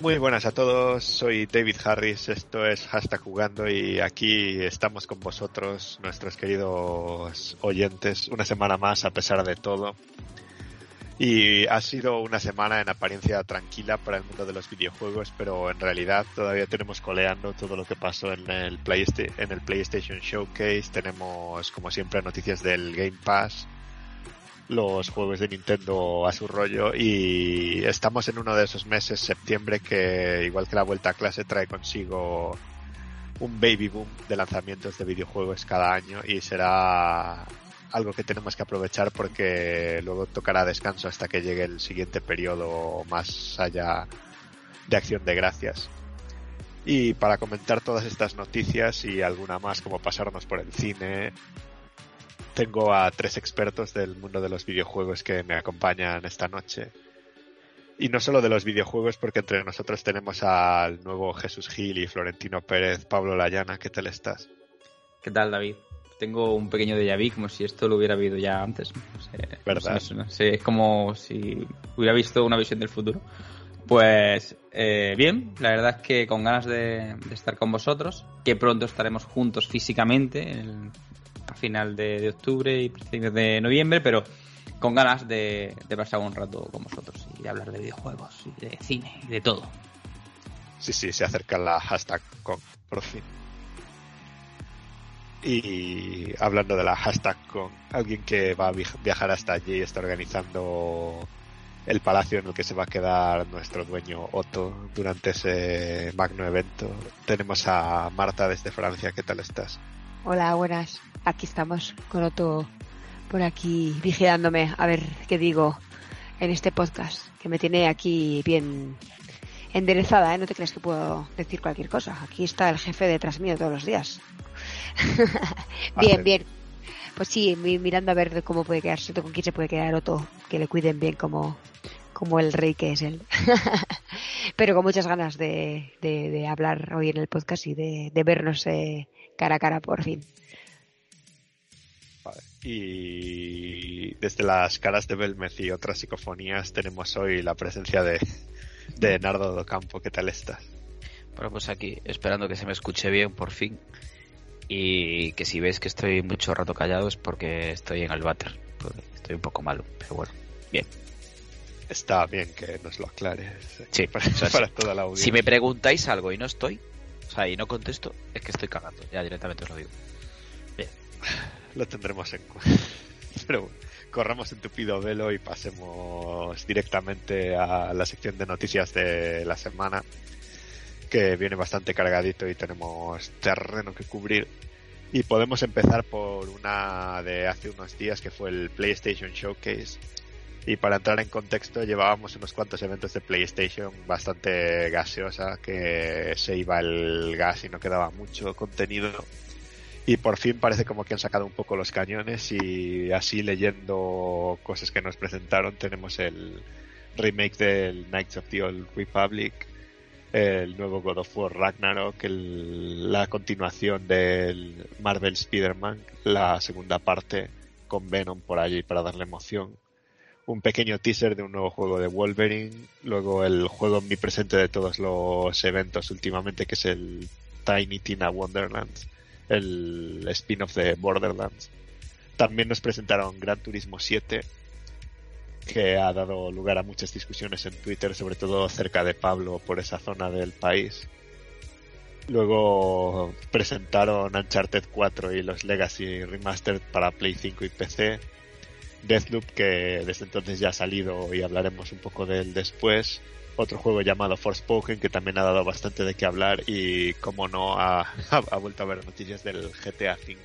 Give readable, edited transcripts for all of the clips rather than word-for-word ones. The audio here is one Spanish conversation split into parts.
Muy buenas a todos, soy David Harris, esto es Hashtag Jugando y aquí estamos con vosotros, nuestros queridos oyentes, una semana más a pesar de todo. Y ha sido una semana en apariencia tranquila para el mundo de los videojuegos, pero en realidad todavía tenemos coleando todo lo que pasó en el PlayStation Showcase. Tenemos, como siempre, noticias del Game Pass, los juegos de Nintendo a su rollo, y estamos en uno de esos meses, septiembre, que igual que la vuelta a clase trae consigo un baby boom de lanzamientos de videojuegos cada año, y será algo que tenemos que aprovechar porque luego tocará descanso hasta que llegue el siguiente periodo más allá de Acción de Gracias. Y para comentar todas estas noticias y alguna más, como pasarnos por el cine, tengo a tres expertos del mundo de los videojuegos que me acompañan esta noche. Y no solo de los videojuegos, porque entre nosotros tenemos al nuevo Jesús Gil y Florentino Pérez. Pablo Lallana, ¿qué tal estás? ¿Qué tal, David? Tengo un pequeño déjà vu, como si esto lo hubiera habido ya antes. No sé, ¿verdad? No sé, es como si hubiera visto una visión del futuro. Pues bien, la verdad es que con ganas de estar con vosotros, que pronto estaremos juntos físicamente a final de octubre y principios de noviembre, pero con ganas de pasar un rato con vosotros y de hablar de videojuegos, y de cine, y de todo. Sí, se acerca la hashtag con, por fin. Y hablando de la hashtag con, alguien que va a viajar hasta allí y está organizando el palacio en el que se va a quedar nuestro dueño Otto durante ese magno evento, tenemos a Marta desde Francia. ¿Qué tal estás? Hola, buenas. Aquí estamos con Otto por aquí vigilándome a ver qué digo en este podcast, que me tiene aquí bien enderezada, ¿eh? No te creas que puedo decir cualquier cosa. Aquí está el jefe detrás mío todos los días. Bien. Pues sí, mirando a ver cómo puede quedarse, con quién se puede quedar Otto, que le cuiden bien como el rey que es él. Pero con muchas ganas de hablar hoy en el podcast y de vernos cara a cara por fin. Vale. Y desde las caras de Belmez y otras psicofonías tenemos hoy la presencia de Nardo Docampo. ¿Qué tal estás? Bueno, pues aquí, esperando que se me escuche bien por fin, y que si veis que estoy mucho rato callado es porque estoy en el váter, estoy un poco malo, pero bueno, bien. Está bien que nos lo aclares. Sí, para toda la audiencia. Si me preguntáis algo y no estoy, o sea, y no contesto, es que estoy cagando, ya directamente os lo digo. Bien. Lo tendremos en cuenta. Pero bueno, corramos un tupido velo y pasemos directamente a la sección de noticias de la semana, que viene bastante cargadito y tenemos terreno que cubrir. Y podemos empezar por una de hace unos días, que fue el PlayStation Showcase. Y para entrar en contexto, llevábamos unos cuantos eventos de PlayStation bastante gaseosa, que se iba el gas y no quedaba mucho contenido. Y por fin parece como que han sacado un poco los cañones, y así, leyendo cosas que nos presentaron, tenemos el remake del Knights of the Old Republic, el nuevo God of War Ragnarok, la continuación del Marvel's Spider-Man, la segunda parte con Venom por allí para darle emoción, un pequeño teaser de un nuevo juego de Wolverine, luego el juego omnipresente de todos los eventos últimamente, que es el Tiny Tina Wonderlands, el spin-off de Borderlands. También nos presentaron Gran Turismo 7, que ha dado lugar a muchas discusiones en Twitter, sobre todo cerca de Pablo, por esa zona del país. Luego presentaron Uncharted 4 y los Legacy Remastered para Play 5 y PC. Deathloop, que desde entonces ya ha salido y hablaremos un poco de él después. Otro juego llamado Forspoken, que también ha dado bastante de qué hablar, y como no, ha vuelto a haber noticias del GTA V,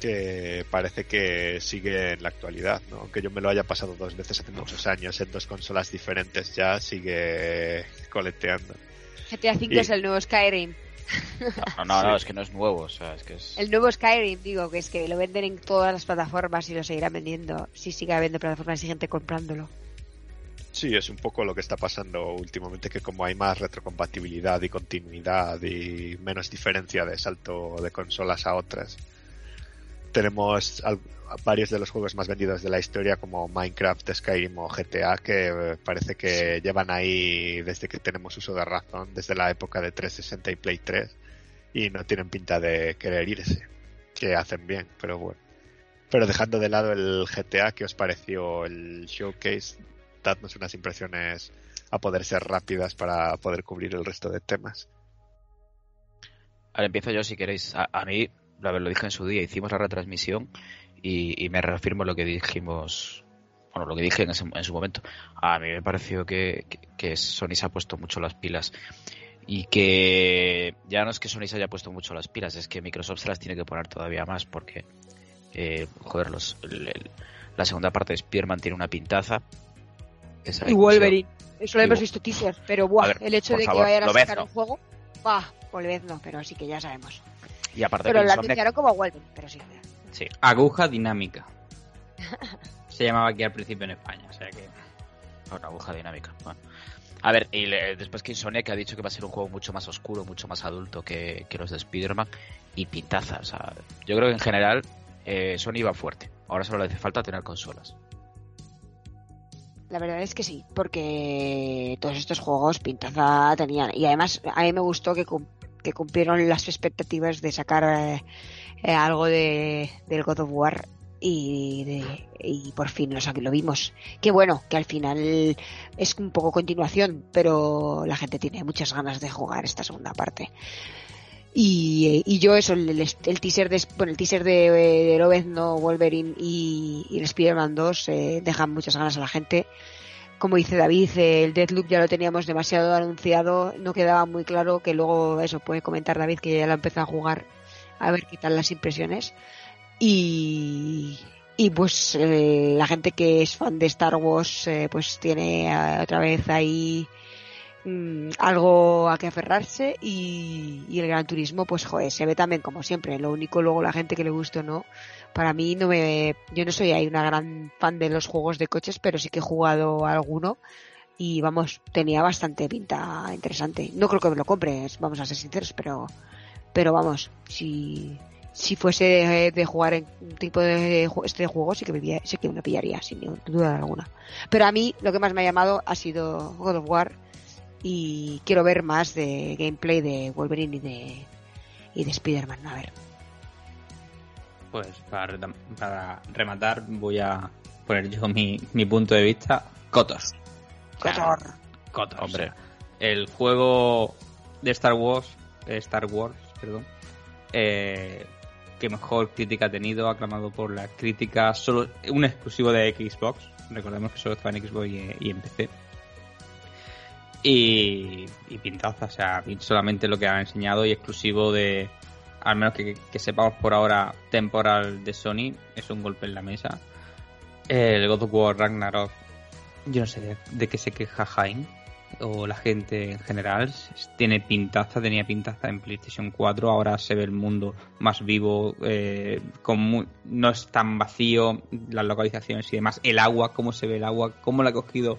que parece que sigue en la actualidad, ¿no? Aunque yo me lo haya pasado dos veces hace muchos años en dos consolas diferentes, ya sigue coleteando. GTA V es el nuevo Skyrim. No, es que no es nuevo, o sea, es que es... El nuevo Skyrim, digo, que es que lo venden en todas las plataformas y lo seguirán vendiendo. Sí, sigue habiendo plataformas y gente comprándolo. Sí, es un poco lo que está pasando últimamente, que como hay más retrocompatibilidad y continuidad y menos diferencia de salto de consolas a otras, tenemos varios de los juegos más vendidos de la historia, como Minecraft, Skyrim o GTA, que parece que llevan ahí desde que tenemos uso de razón, desde la época de 360 y Play 3, y no tienen pinta de querer irse, que hacen bien, pero bueno. Pero dejando de lado el GTA, ¿qué os pareció el showcase? Dadnos unas impresiones a poder ser rápidas para poder cubrir el resto de temas. Ahora empiezo yo si queréis. A mí, lo dije en su día, hicimos la retransmisión y me reafirmo lo que dijimos, bueno, lo que dije en su momento. A mí me pareció que Sony se ha puesto mucho las pilas. Y que ya no es que Sony se haya puesto mucho las pilas, es que Microsoft se las tiene que poner todavía más, porque la segunda parte de Spider-Man tiene una pintaza. Y Wolverine, eso lo hemos visto teaser, pero el hecho de que vayan a sacar un juego, no, pero así que ya sabemos. Y aparte pero la anunciaron como Wolverine, pero sí. Sí, aguja dinámica. Se llamaba aquí al principio en España, o sea que... Una aguja dinámica, bueno. A ver, y después que Insomniac ha dicho que va a ser un juego mucho más oscuro, mucho más adulto que los de Spider-Man, y pintaza, o sea, yo creo que en general Sony va fuerte. Ahora solo le hace falta tener consolas. La verdad es que sí, porque todos estos juegos pintaza tenían, y además a mí me gustó que cumplieron las expectativas de sacar algo del God of War. Y por fin lo vimos. Qué bueno, que al final es un poco continuación, pero la gente tiene muchas ganas de jugar esta segunda parte. Y yo eso, el teaser de Lobez, no Wolverine, y el Spider-Man 2 dejan muchas ganas a la gente. Como dice David, el Deathloop ya lo teníamos demasiado anunciado, no quedaba muy claro, que luego eso puede comentar David, que ya lo empezó a jugar, a ver qué tal las impresiones. Y pues la gente que es fan de Star Wars pues tiene otra vez ahí algo a que aferrarse, y el Gran Turismo pues joder, se ve también como siempre. Lo único luego la gente que le gusta o no, para mí yo no soy ahí una gran fan de los juegos de coches, pero sí que he jugado a alguno y vamos, tenía bastante pinta interesante. No creo que me lo compres, vamos a ser sinceros, pero vamos, si fuese de jugar en un tipo de juego, sí que me pillaría, sin duda alguna. Pero a mí lo que más me ha llamado ha sido God of War, y quiero ver más de gameplay de Wolverine y de Spider-Man. A ver. Pues para rematar voy a poner yo mi punto de vista. Kotor. Hombre. El juego de Star Wars, que mejor crítica ha tenido, aclamado por la crítica, solo un exclusivo de Xbox. Recordemos que solo estaba en Xbox y en PC. Y pintaza, o sea, solamente lo que han enseñado, y exclusivo de, al menos que sepamos por ahora, temporal de Sony, es un golpe en la mesa. El God of War Ragnarok, yo no sé de qué se queja Jaime o la gente en general. Tenía pintaza en PlayStation 4, ahora se ve el mundo más vivo, no es tan vacío, las localizaciones y demás, el agua, cómo se ve el agua, cómo le ha cogido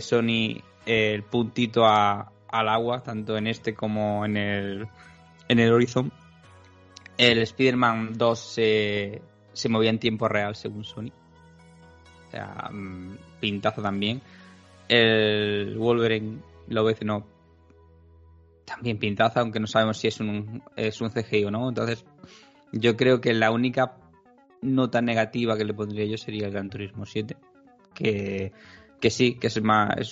Sony el puntito al agua, tanto en este como en el Horizon. El Spider-Man 2 se movía en tiempo real según Sony, o sea, pintaza también. El Wolverine Lobez no, también pintaza, aunque no sabemos si es un CGI o no. Entonces yo creo que la única nota negativa que le pondría yo sería el Gran Turismo 7, que sí, que es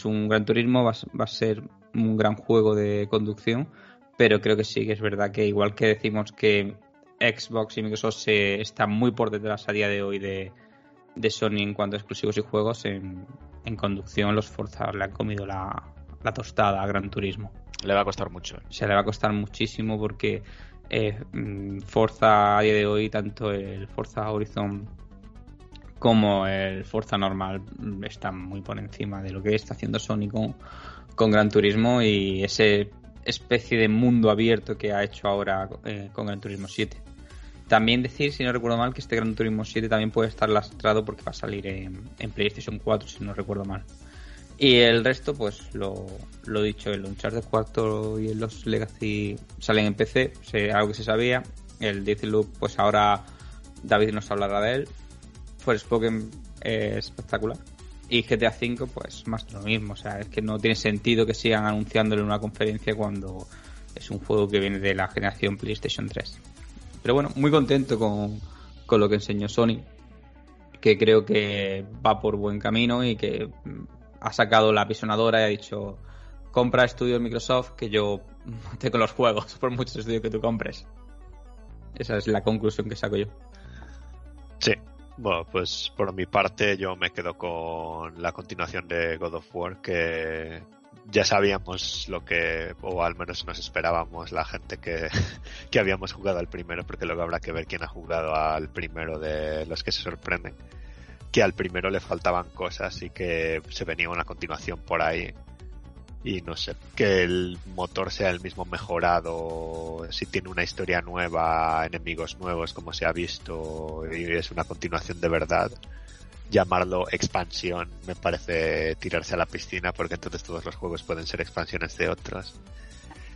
un Gran Turismo, va a ser un gran juego de conducción, pero creo que sí, que es verdad que igual que decimos que Xbox y Microsoft se están muy por detrás a día de hoy de Sony en cuanto a exclusivos y juegos, en conducción los Forza le han comido la tostada a Gran Turismo. Le va a costar mucho. O sea, le va a costar muchísimo, porque Forza a día de hoy, tanto el Forza Horizon como el Forza normal, están muy por encima de lo que está haciendo Sony con Gran Turismo, y ese especie de mundo abierto que ha hecho ahora con Gran Turismo 7. También decir, si no recuerdo mal, que este Gran Turismo 7 también puede estar lastrado porque va a salir en PlayStation 4, si no recuerdo mal. Y el resto, pues lo dicho, el Uncharted 4 y los Legacy salen en PC, algo que se sabía. El Deathloop, pues ahora David nos hablará de él. Forspoken es espectacular. Y GTA V, pues más de lo mismo. O sea, es que no tiene sentido que sigan anunciándole una conferencia cuando es un juego que viene de la generación PlayStation 3. Pero bueno, muy contento con lo que enseñó Sony, que creo que va por buen camino y que ha sacado la apisonadora y ha dicho: compra estudios Microsoft, que yo tengo los juegos, por muchos estudios que tú compres. Esa es la conclusión que saco yo. Sí. Bueno, pues por mi parte yo me quedo con la continuación de God of War, que ya sabíamos lo que, o al menos nos esperábamos la gente que habíamos jugado al primero, porque luego habrá que ver quién ha jugado al primero de los que se sorprenden, que al primero le faltaban cosas y que se venía una continuación por ahí. Y no sé, que el motor sea el mismo mejorado, si tiene una historia nueva, enemigos nuevos como se ha visto, y es una continuación de verdad. Llamarlo expansión me parece tirarse a la piscina, porque entonces todos los juegos pueden ser expansiones de otros.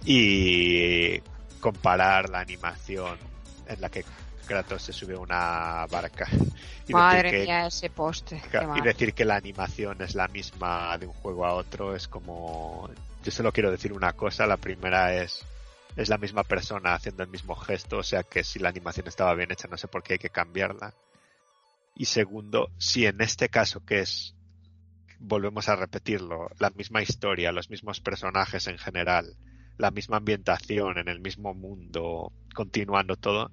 Y comparar la animación en la que Kratos se sube a una barca y madre mía, ese poste y decir que la animación es la misma de un juego a otro, es como, yo solo quiero decir una cosa, la primera es la misma persona haciendo el mismo gesto, o sea que si la animación estaba bien hecha no sé por qué hay que cambiarla. Y segundo, si en este caso que es, volvemos a repetirlo, la misma historia, los mismos personajes en general, la misma ambientación en el mismo mundo, continuando todo,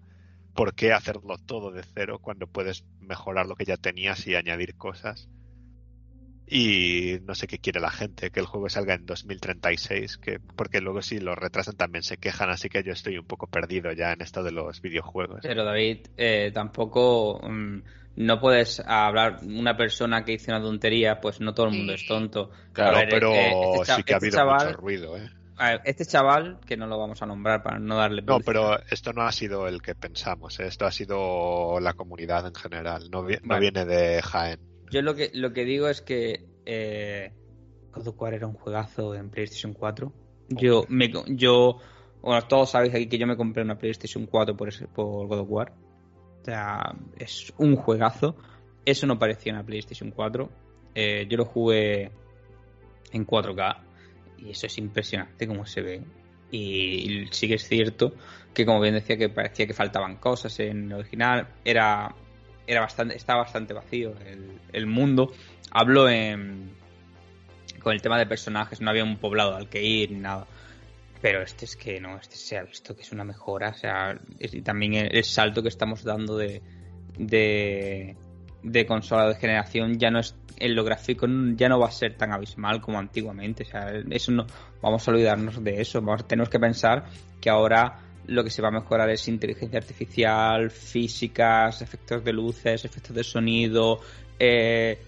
¿por qué hacerlo todo de cero cuando puedes mejorar lo que ya tenías y añadir cosas? Y no sé qué quiere la gente, que el juego salga en 2036, porque luego si lo retrasan también se quejan, así que yo estoy un poco perdido ya en esto de los videojuegos. Pero David, tampoco no puedes hablar, una persona que dice una tontería, pues no todo el mundo es tonto. Claro, ver, pero sí que ha habido mucho ruido, ¿eh? Este chaval, que no lo vamos a nombrar para no darle... No, pero esto no ha sido el que pensamos, ¿eh? Esto ha sido la comunidad en general, no viene de Jaén. Yo lo que digo es que God of War era un juegazo en PlayStation 4. Bueno, todos sabéis aquí que yo me compré una PlayStation 4 por God of War. O sea, es un juegazo. Eso no parecía una PlayStation 4. Yo lo jugué en 4K. Y eso es impresionante como se ve. Y sí que es cierto que, como bien decía, que parecía que faltaban cosas en el original. Estaba bastante vacío el mundo. Habló con el tema de personajes, no había un poblado al que ir ni nada. Pero este se ha visto que es una mejora. O sea, y también el salto que estamos dando de consola de generación ya no es, en lo gráfico ya no va a ser tan abismal como antiguamente. O sea, eso no vamos a olvidarnos de eso. Tenemos que pensar que ahora lo que se va a mejorar es inteligencia artificial, físicas, efectos de luces, efectos de sonido,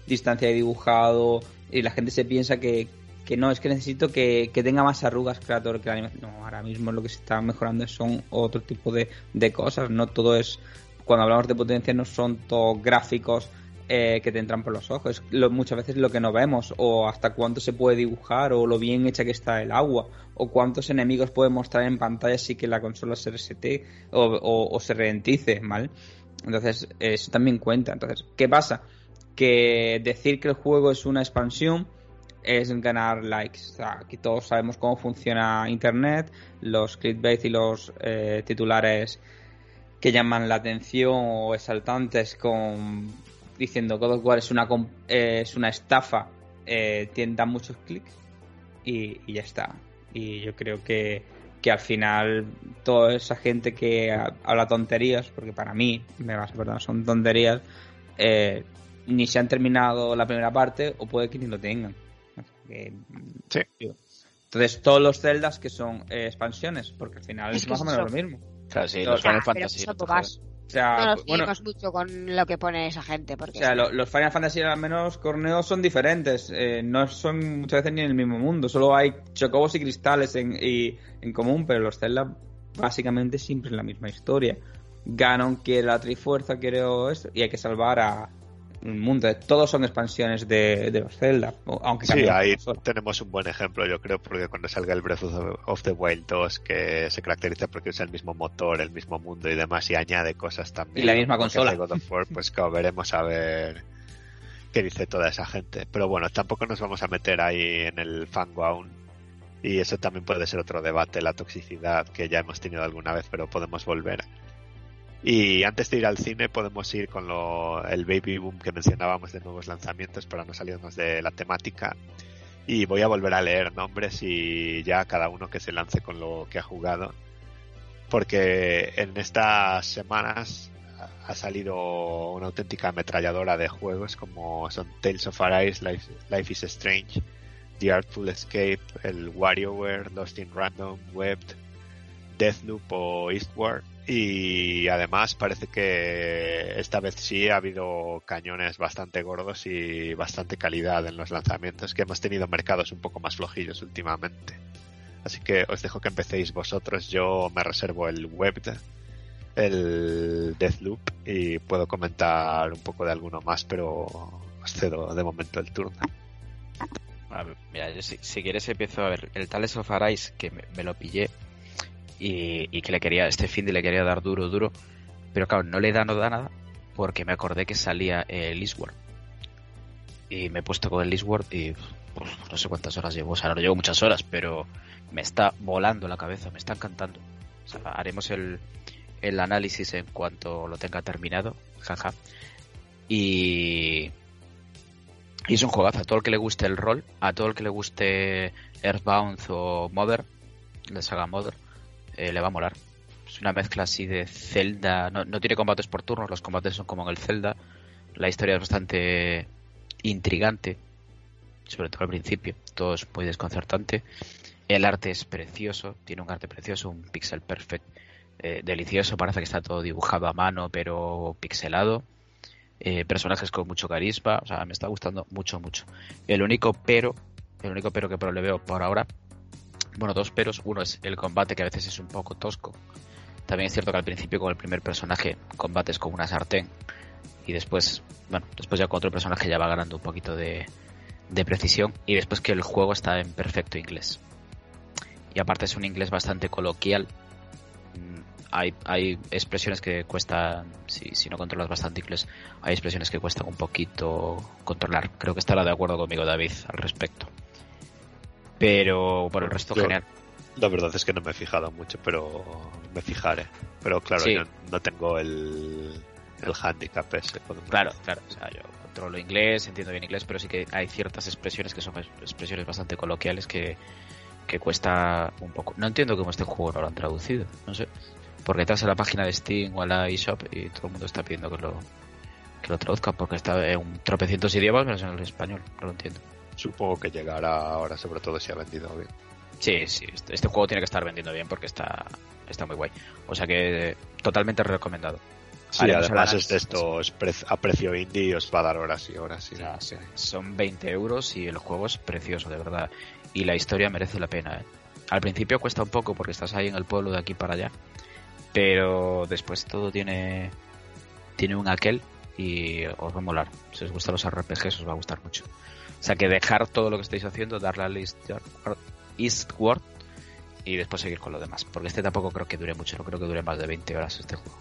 distancia de dibujado, y la gente se piensa que no, es que necesito que tenga más arrugas Kratos, que la animación. No, ahora mismo lo que se está mejorando son otro tipo de cosas. No todo es, cuando hablamos de potencia, no son todos gráficos que te entran por los ojos, muchas veces lo que no vemos, o hasta cuánto se puede dibujar, o lo bien hecha que está el agua, o cuántos enemigos puede mostrar en pantalla sin que la consola se resete o se ralentice, ¿vale? Entonces eso también cuenta. Entonces, ¿qué pasa? Que decir que el juego es una expansión es ganar likes. O sea, aquí todos sabemos cómo funciona internet, los clickbait y los titulares que llaman la atención o exaltantes con... diciendo God of War es una estafa, tiendan muchos clics y ya está. Y yo creo que al final toda esa gente que habla tonterías, porque para mí, me vas a perdonar, son tonterías, ni se han terminado la primera parte o puede que ni lo tengan. O sea que, sí. Tío. Entonces todos los Zeldas que son expansiones, porque al final es más o menos lo mismo. Claro, sí, los Final Fantasy. O sea, no nos fijamos mucho con lo que pone esa gente. Porque o sea, los Final Fantasy, al menos, Corneo, son diferentes. No son muchas veces ni en el mismo mundo. Solo hay chocobos y cristales en común, pero los Zelda básicamente siempre es la misma historia. Ganon quiere la Trifuerza, quiere esto, y hay que salvar a un mundo, todos son expansiones de los Zelda, aunque sí, ahí tenemos un buen ejemplo, yo creo, porque cuando salga el Breath of the Wild 2, que se caracteriza porque usa el mismo motor, el mismo mundo y demás, y añade cosas también. Y la misma consola. God of War, pues claro, veremos a ver qué dice toda esa gente. Pero bueno, tampoco nos vamos a meter ahí en el fango aún. Y eso también puede ser otro debate, la toxicidad, que ya hemos tenido alguna vez, pero podemos volver. Y antes de ir al cine podemos ir con el baby boom que mencionábamos de nuevos lanzamientos para no salirnos de la temática. Y voy a volver a leer nombres y ya cada uno que se lance con lo que ha jugado. Porque en estas semanas ha salido una auténtica ametralladora de juegos como son Tales of Arise, Life is Strange, The Artful Escape, el WarioWare, Lost in Random, Webbed, Deathloop o Eastward. Y además parece que esta vez sí ha habido cañones bastante gordos y bastante calidad en los lanzamientos, que hemos tenido mercados un poco más flojillos últimamente. Así que os dejo que empecéis vosotros, yo me reservo el Webbed, el Deathloop, y puedo comentar un poco de alguno más, pero os cedo de momento el turno. A ver, mira, yo si quieres empiezo. A ver, el Tales of Arise, que me lo pillé y que le quería, este fin de le quería dar duro, pero claro, no da nada, porque me acordé que salía el Eastward y me he puesto con el Eastward y pues, no sé cuántas horas llevo, o sea, no llevo muchas horas, pero me está volando la cabeza, me está encantando. O sea, haremos el análisis en cuanto lo tenga terminado, jaja. Y es un juegazo, a todo el que le guste el rol, a todo el que le guste Earthbound o Mother, la saga Mother, le va a molar. Es una mezcla así de Zelda, no tiene combates por turnos, los combates son como en el Zelda, la historia es bastante intrigante, sobre todo al principio, todo es muy desconcertante, el arte es precioso, tiene un arte precioso, un pixel perfect, delicioso, parece que está todo dibujado a mano pero pixelado. Personajes con mucho carisma, o sea, me está gustando mucho. El único pero que le veo por ahora, bueno, dos peros. Uno es el combate, que a veces es un poco tosco. También es cierto que al principio con el primer personaje combates con una sartén y después ya con otro personaje ya va ganando un poquito de precisión, y después que el juego está en perfecto inglés, y aparte es un inglés bastante coloquial. Hay expresiones que cuestan, si no controlas bastante inglés, hay expresiones que cuestan un poquito controlar. Creo que estará de acuerdo conmigo David al respecto. Pero bueno, el resto genial. La verdad es que no me he fijado mucho, pero me fijaré. Pero claro, sí. Yo no tengo el handicap ese. Claro. O sea, yo controlo inglés, entiendo bien inglés, pero sí que hay ciertas expresiones que son expresiones bastante coloquiales que cuesta un poco. No entiendo cómo este juego no lo han traducido, no sé. Porque estás en la página de Steam o en la eShop y todo el mundo está pidiendo que lo traduzcan, porque está en un tropecientos idiomas menos en el español, no lo entiendo. Supongo que llegará ahora, sobre todo si ha vendido bien. Sí, este juego tiene que estar vendiendo bien porque está muy guay. O sea que totalmente recomendado. Sí, además es de estos a precio indie y os va a dar horas y horas. Sí. Son 20 euros y el juego es precioso, de verdad. Y la historia merece la pena, ¿eh? Al principio cuesta un poco porque estás ahí en el pueblo de aquí para allá, pero después todo tiene un aquel y os va a molar. Si os gustan los RPGs os va a gustar mucho. O sea que dejar todo lo que estáis haciendo, darle al Eastward y después seguir con lo demás, porque este tampoco creo que dure mucho, no creo que dure más de 20 horas este juego.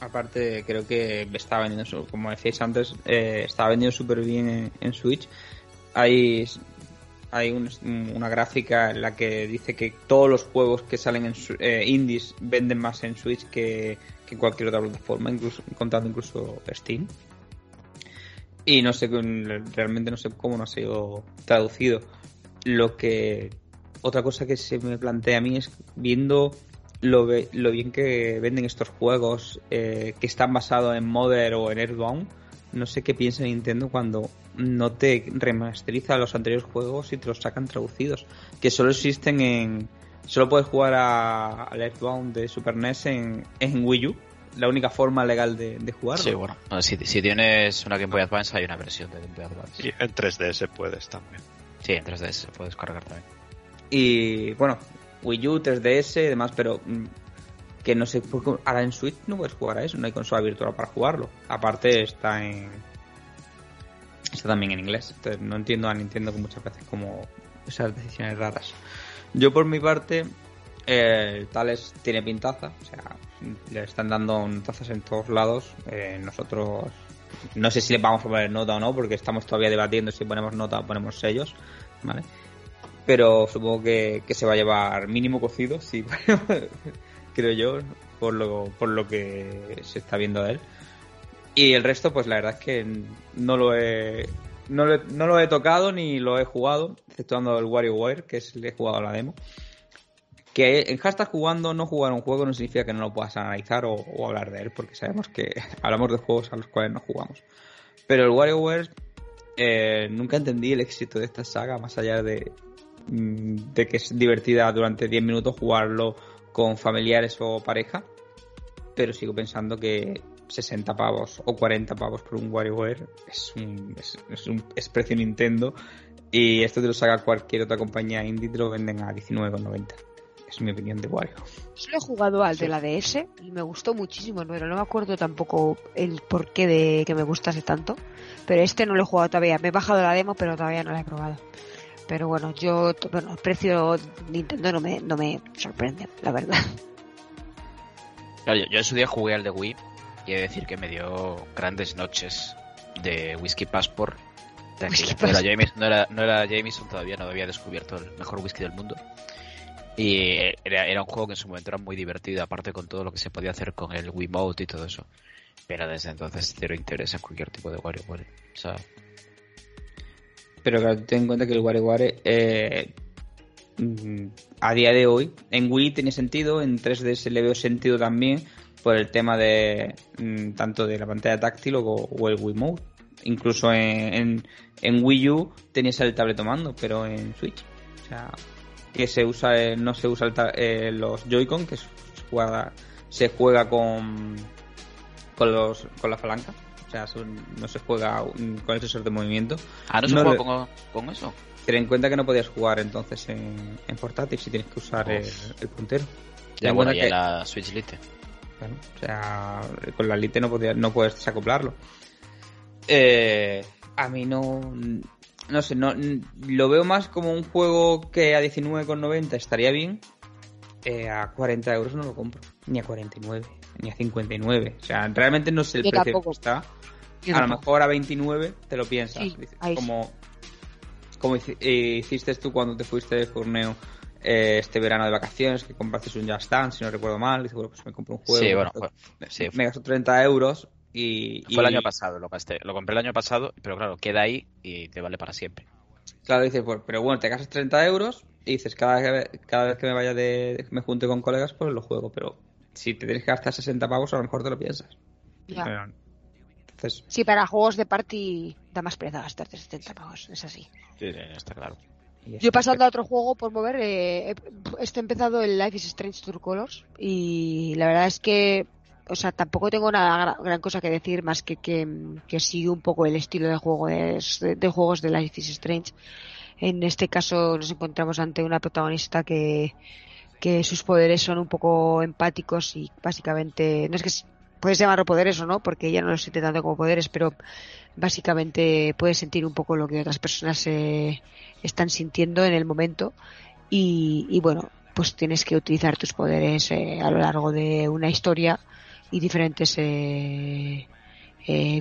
Aparte creo que está vendiendo, como decíais antes, está vendiendo súper bien en Switch. Hay una gráfica en la que dice que todos los juegos que salen en indies venden más en Switch que cualquier otra plataforma, contando incluso Steam. Y no sé, realmente no sé cómo no ha sido traducido. Otra cosa que se me plantea a mí es viendo lo bien que venden estos juegos que están basados en Mother o en Earthbound. No sé qué piensa Nintendo cuando no te remasteriza los anteriores juegos y te los sacan traducidos, que solo existen solo puedes jugar al Earthbound de Super NES en Wii U, la única forma legal de jugarlo. Sí, bueno, si tienes una Game Boy Advance hay una versión de Game Boy Advance. Y en 3DS puedes también. Sí, en 3DS se puede descargar también. Y bueno, Wii U, 3DS y demás, pero que no sé, ahora en Switch no puedes jugar a eso, no hay consola virtual para jugarlo. Aparte está también en inglés. Entonces no entiendo a Nintendo que muchas veces como esas decisiones raras. Yo por mi parte, Tales tiene pintaza, o sea, le están dando tazas en todos lados. Nosotros no sé si le vamos a poner nota o no, porque estamos todavía debatiendo si ponemos nota o ponemos sellos, ¿vale? Pero supongo que se va a llevar mínimo cocido, sí, creo yo, por lo que se está viendo de él. Y el resto, pues la verdad es que no lo he tocado ni lo he jugado, exceptuando el WarioWare, que es, le he jugado la demo. Que en hashtag jugando, no jugar un juego no significa que no lo puedas analizar o hablar de él, porque sabemos que hablamos de juegos a los cuales no jugamos. Pero el WarioWare, nunca entendí el éxito de esta saga, más allá de que es divertida durante 10 minutos jugarlo con familiares o pareja, pero sigo pensando que 60 pavos o 40 pavos por un WarioWare es precio Nintendo, y esto te lo saca cualquier otra compañía indie, te lo venden a 19,90. Es mi opinión de Wario. Yo lo he jugado al de la DS y me gustó muchísimo, pero no me acuerdo tampoco el porqué de que me gustase tanto. Pero este no lo he jugado todavía. Me he bajado la demo, pero todavía no la he probado. Pero bueno, el precio de Nintendo no me sorprende, la verdad. Claro, yo en su día jugué al de Wii y he de decir que me dio grandes noches de whisky Passport. No era Jameson todavía, no había descubierto el mejor whisky del mundo. Y era un juego que en su momento era muy divertido, aparte con todo lo que se podía hacer con el Wiimote y todo eso. Pero desde entonces cero interés en cualquier tipo de WarioWare. O sea... Pero claro, ten en cuenta que el WarioWare a día de hoy, en Wii tiene sentido, en 3DS le veo sentido también por el tema de tanto de la pantalla táctil o el Wiimote. Incluso en Wii U tenías el tabletomando, pero en Switch, o sea... que se usa no se usa los Joy-Con, que se juega con la falanca, o sea, no se juega con el sensor de movimiento. Ah, no se juega con eso. Ten en cuenta que no podías jugar entonces en portátil si tienes que usar el puntero. Ya, bueno, y la Switch Lite. Bueno, o sea, con la Lite no puedes desacoplarlo. A mí no sé, no lo veo más como un juego que a 19,90 estaría bien. A 40 euros no lo compro, ni a 49, ni a 59. O sea, realmente no sé el precio que está. A lo mejor a 29 te lo piensas. Sí, como hiciste tú cuando te fuiste de torneo este verano de vacaciones, que compraste un Just Dance, si no recuerdo mal, y seguro, pues me compré un juego. Sí, bueno, me gastó 30 euros. Fue el año pasado, lo compré el año pasado, pero claro, queda ahí y te vale para siempre. Claro, dices, pues, pero bueno, te gastas 30 euros y dices, cada vez que me vaya me junte con colegas, pues lo juego, pero si te tienes que gastar 60 pavos, a lo mejor te lo piensas. Ya. Pero, entonces... Sí, para juegos de party da más pereza gastarte 70 pavos, es así. Sí, sí, está claro. Yo pasando a otro juego por mover, he empezado el Life is Strange True Colors y la verdad es que... O sea, tampoco tengo nada gran cosa que decir más que sigue un poco el estilo de juego de juegos de Life is Strange. En este caso nos encontramos ante una protagonista que sus poderes son un poco empáticos y básicamente... No es que puedes llamarlo poderes o no, porque ella no los siente tanto como poderes, pero básicamente puedes sentir un poco lo que otras personas están sintiendo en el momento y bueno, pues tienes que utilizar tus poderes a lo largo de una historia y diferentes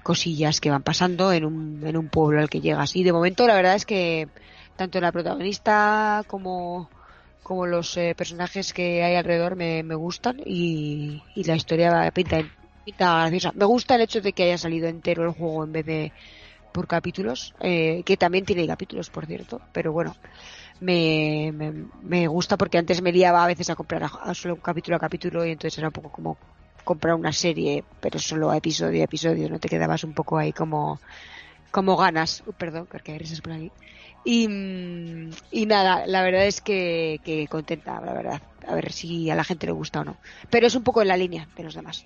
cosillas que van pasando en un pueblo al que llegas. Y de momento la verdad es que tanto la protagonista como los personajes que hay alrededor me gustan y la historia pinta graciosa. Me gusta el hecho de que haya salido entero el juego en vez de por capítulos, que también tiene capítulos, por cierto, pero bueno, me gusta porque antes me liaba a veces a comprar a solo capítulo a capítulo y entonces era un poco como comprar una serie, pero solo episodio a episodio, no te quedabas un poco ahí como ganas, perdón, porque hay risas por aquí. Y nada, la verdad es que contenta, la verdad, a ver si a la gente le gusta o no, pero es un poco en la línea de los demás.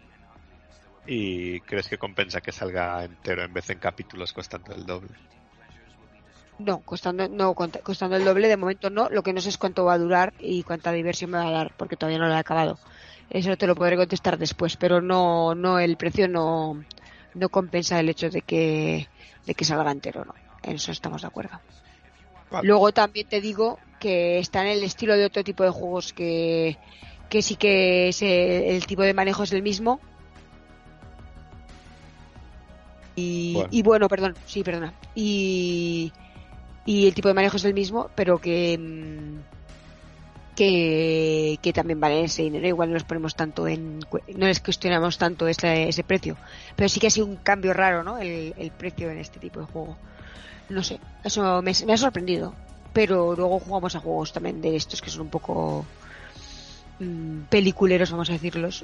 ¿Y crees que compensa que salga entero en vez de en capítulos costando el doble? No, costando el doble de momento no, lo que no sé es cuánto va a durar y cuánta diversión me va a dar, porque todavía no lo he acabado. Eso te lo podré contestar después, pero no el precio no compensa el hecho de que salga entero, no. En eso estamos de acuerdo. Vale. Luego también te digo que está en el estilo de otro tipo de juegos que sí que es el tipo de manejo es el mismo. Bueno, perdona. Y el tipo de manejo es el mismo, pero que también vale ese dinero. Igual no nos ponemos tanto no les cuestionamos tanto ese precio. Pero sí que ha sido un cambio raro, ¿no? El precio en este tipo de juego. No sé, eso me ha sorprendido. Pero luego jugamos a juegos también de estos que son un poco peliculeros, vamos a decirlos.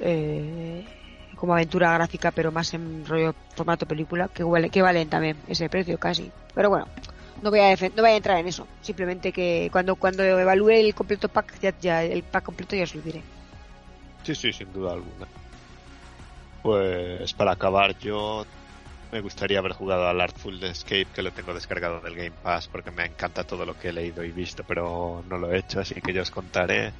Como aventura gráfica, pero más en rollo formato película, que valen también ese precio casi. Pero bueno, no voy a entrar en eso. Simplemente que cuando evalúe el completo pack, el pack completo ya os lo diré. Sí, sin duda alguna. Pues para acabar, yo me gustaría haber jugado al Artful Escape, que lo tengo descargado del Game Pass, porque me encanta todo lo que he leído y visto, pero no lo he hecho, así que yo os contaré.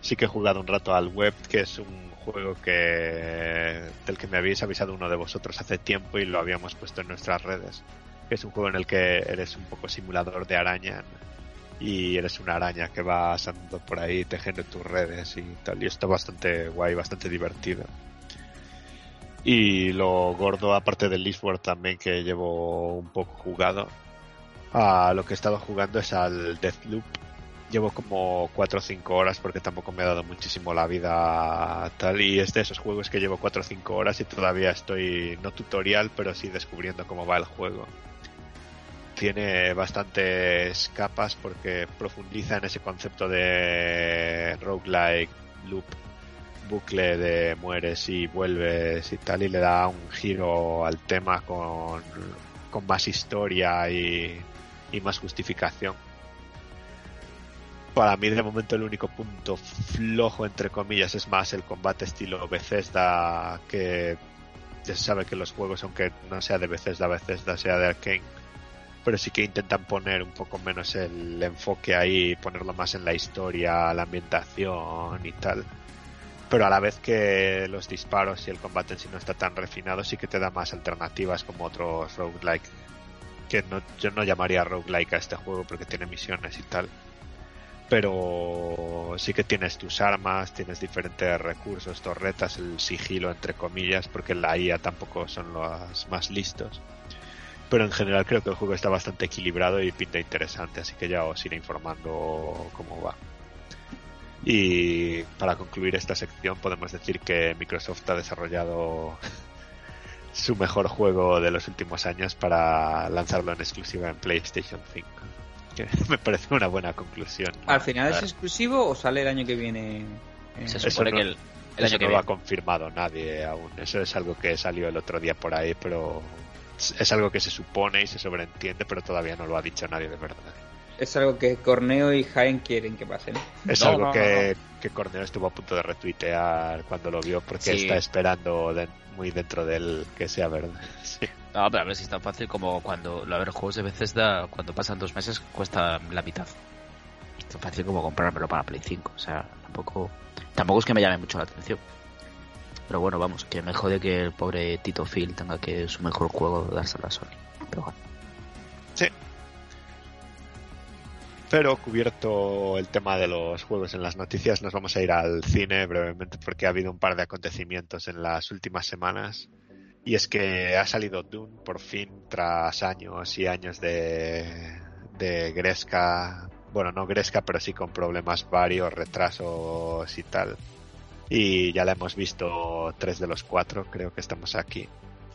Sí que he jugado un rato al Web, que es un juego del que me habéis avisado uno de vosotros hace tiempo y lo habíamos puesto en nuestras redes. Es un juego en el que eres un poco simulador de araña, y eres una araña que va andando por ahí tejiendo tus redes y tal, y está bastante guay, bastante divertido. Y lo gordo, aparte del Eastward también, que llevo un poco jugado, a lo que he estado jugando es al Deathloop. Llevo como 4 o 5 horas porque tampoco me ha dado muchísimo la vida tal, y es de esos juegos que llevo 4 o 5 horas y todavía estoy, no tutorial, pero sí descubriendo cómo va el juego. Tiene bastantes capas porque profundiza en ese concepto de roguelike, loop, bucle de mueres y vuelves y tal, y le da un giro al tema con más historia y más justificación. Para mí, de momento, el único punto flojo, entre comillas, es más el combate estilo Bethesda, que ya se sabe que los juegos, aunque no sea de Bethesda, sea de Arkane, pero sí que intentan poner un poco menos el enfoque ahí, ponerlo más en la historia, la ambientación y tal. Pero a la vez que los disparos y el combate en sí no está tan refinado, sí que te da más alternativas como otros roguelike, que yo no llamaría roguelike a este juego porque tiene misiones y tal. Pero sí que tienes tus armas, tienes diferentes recursos, torretas, el sigilo, entre comillas, porque la IA tampoco son los más listos. Pero en general creo que el juego está bastante equilibrado y pinta interesante, así que ya os iré informando cómo va. Y para concluir esta sección podemos decir que Microsoft ha desarrollado su mejor juego de los últimos años para lanzarlo en exclusiva en PlayStation 5. Que me parece una buena conclusión. ¿Al final es exclusivo o sale el año que viene? Se supone que el año que viene. Eso no lo ha confirmado nadie aún. Eso es algo que salió el otro día por ahí, pero es algo que se supone y se sobreentiende, pero todavía no lo ha dicho nadie de verdad. Es algo que Corneo y Jaén quieren que pasen. Es algo que Corneo estuvo a punto de retuitear cuando lo vio, porque sí. Está esperando muy dentro de él que sea verdad. Sí. No, pero a ver si es tan fácil como cuando los juegos de Bethesda, cuando pasan 2 meses, cuestan la mitad. Es tan fácil como comprármelo para Play 5. O sea, tampoco es que me llame mucho la atención. Pero bueno, vamos, que me jode que el pobre Tito Phil tenga que su mejor juego dárselo a Sony. Pero bueno. Sí. Pero cubierto el tema de los juegos en las noticias, nos vamos a ir al cine brevemente porque ha habido un par de acontecimientos en las últimas semanas. Y es que ha salido Dune por fin tras años y años de gresca. Bueno, no gresca, pero sí con problemas varios, retrasos y tal. Y ya la hemos visto 3 de los 4, creo que estamos aquí.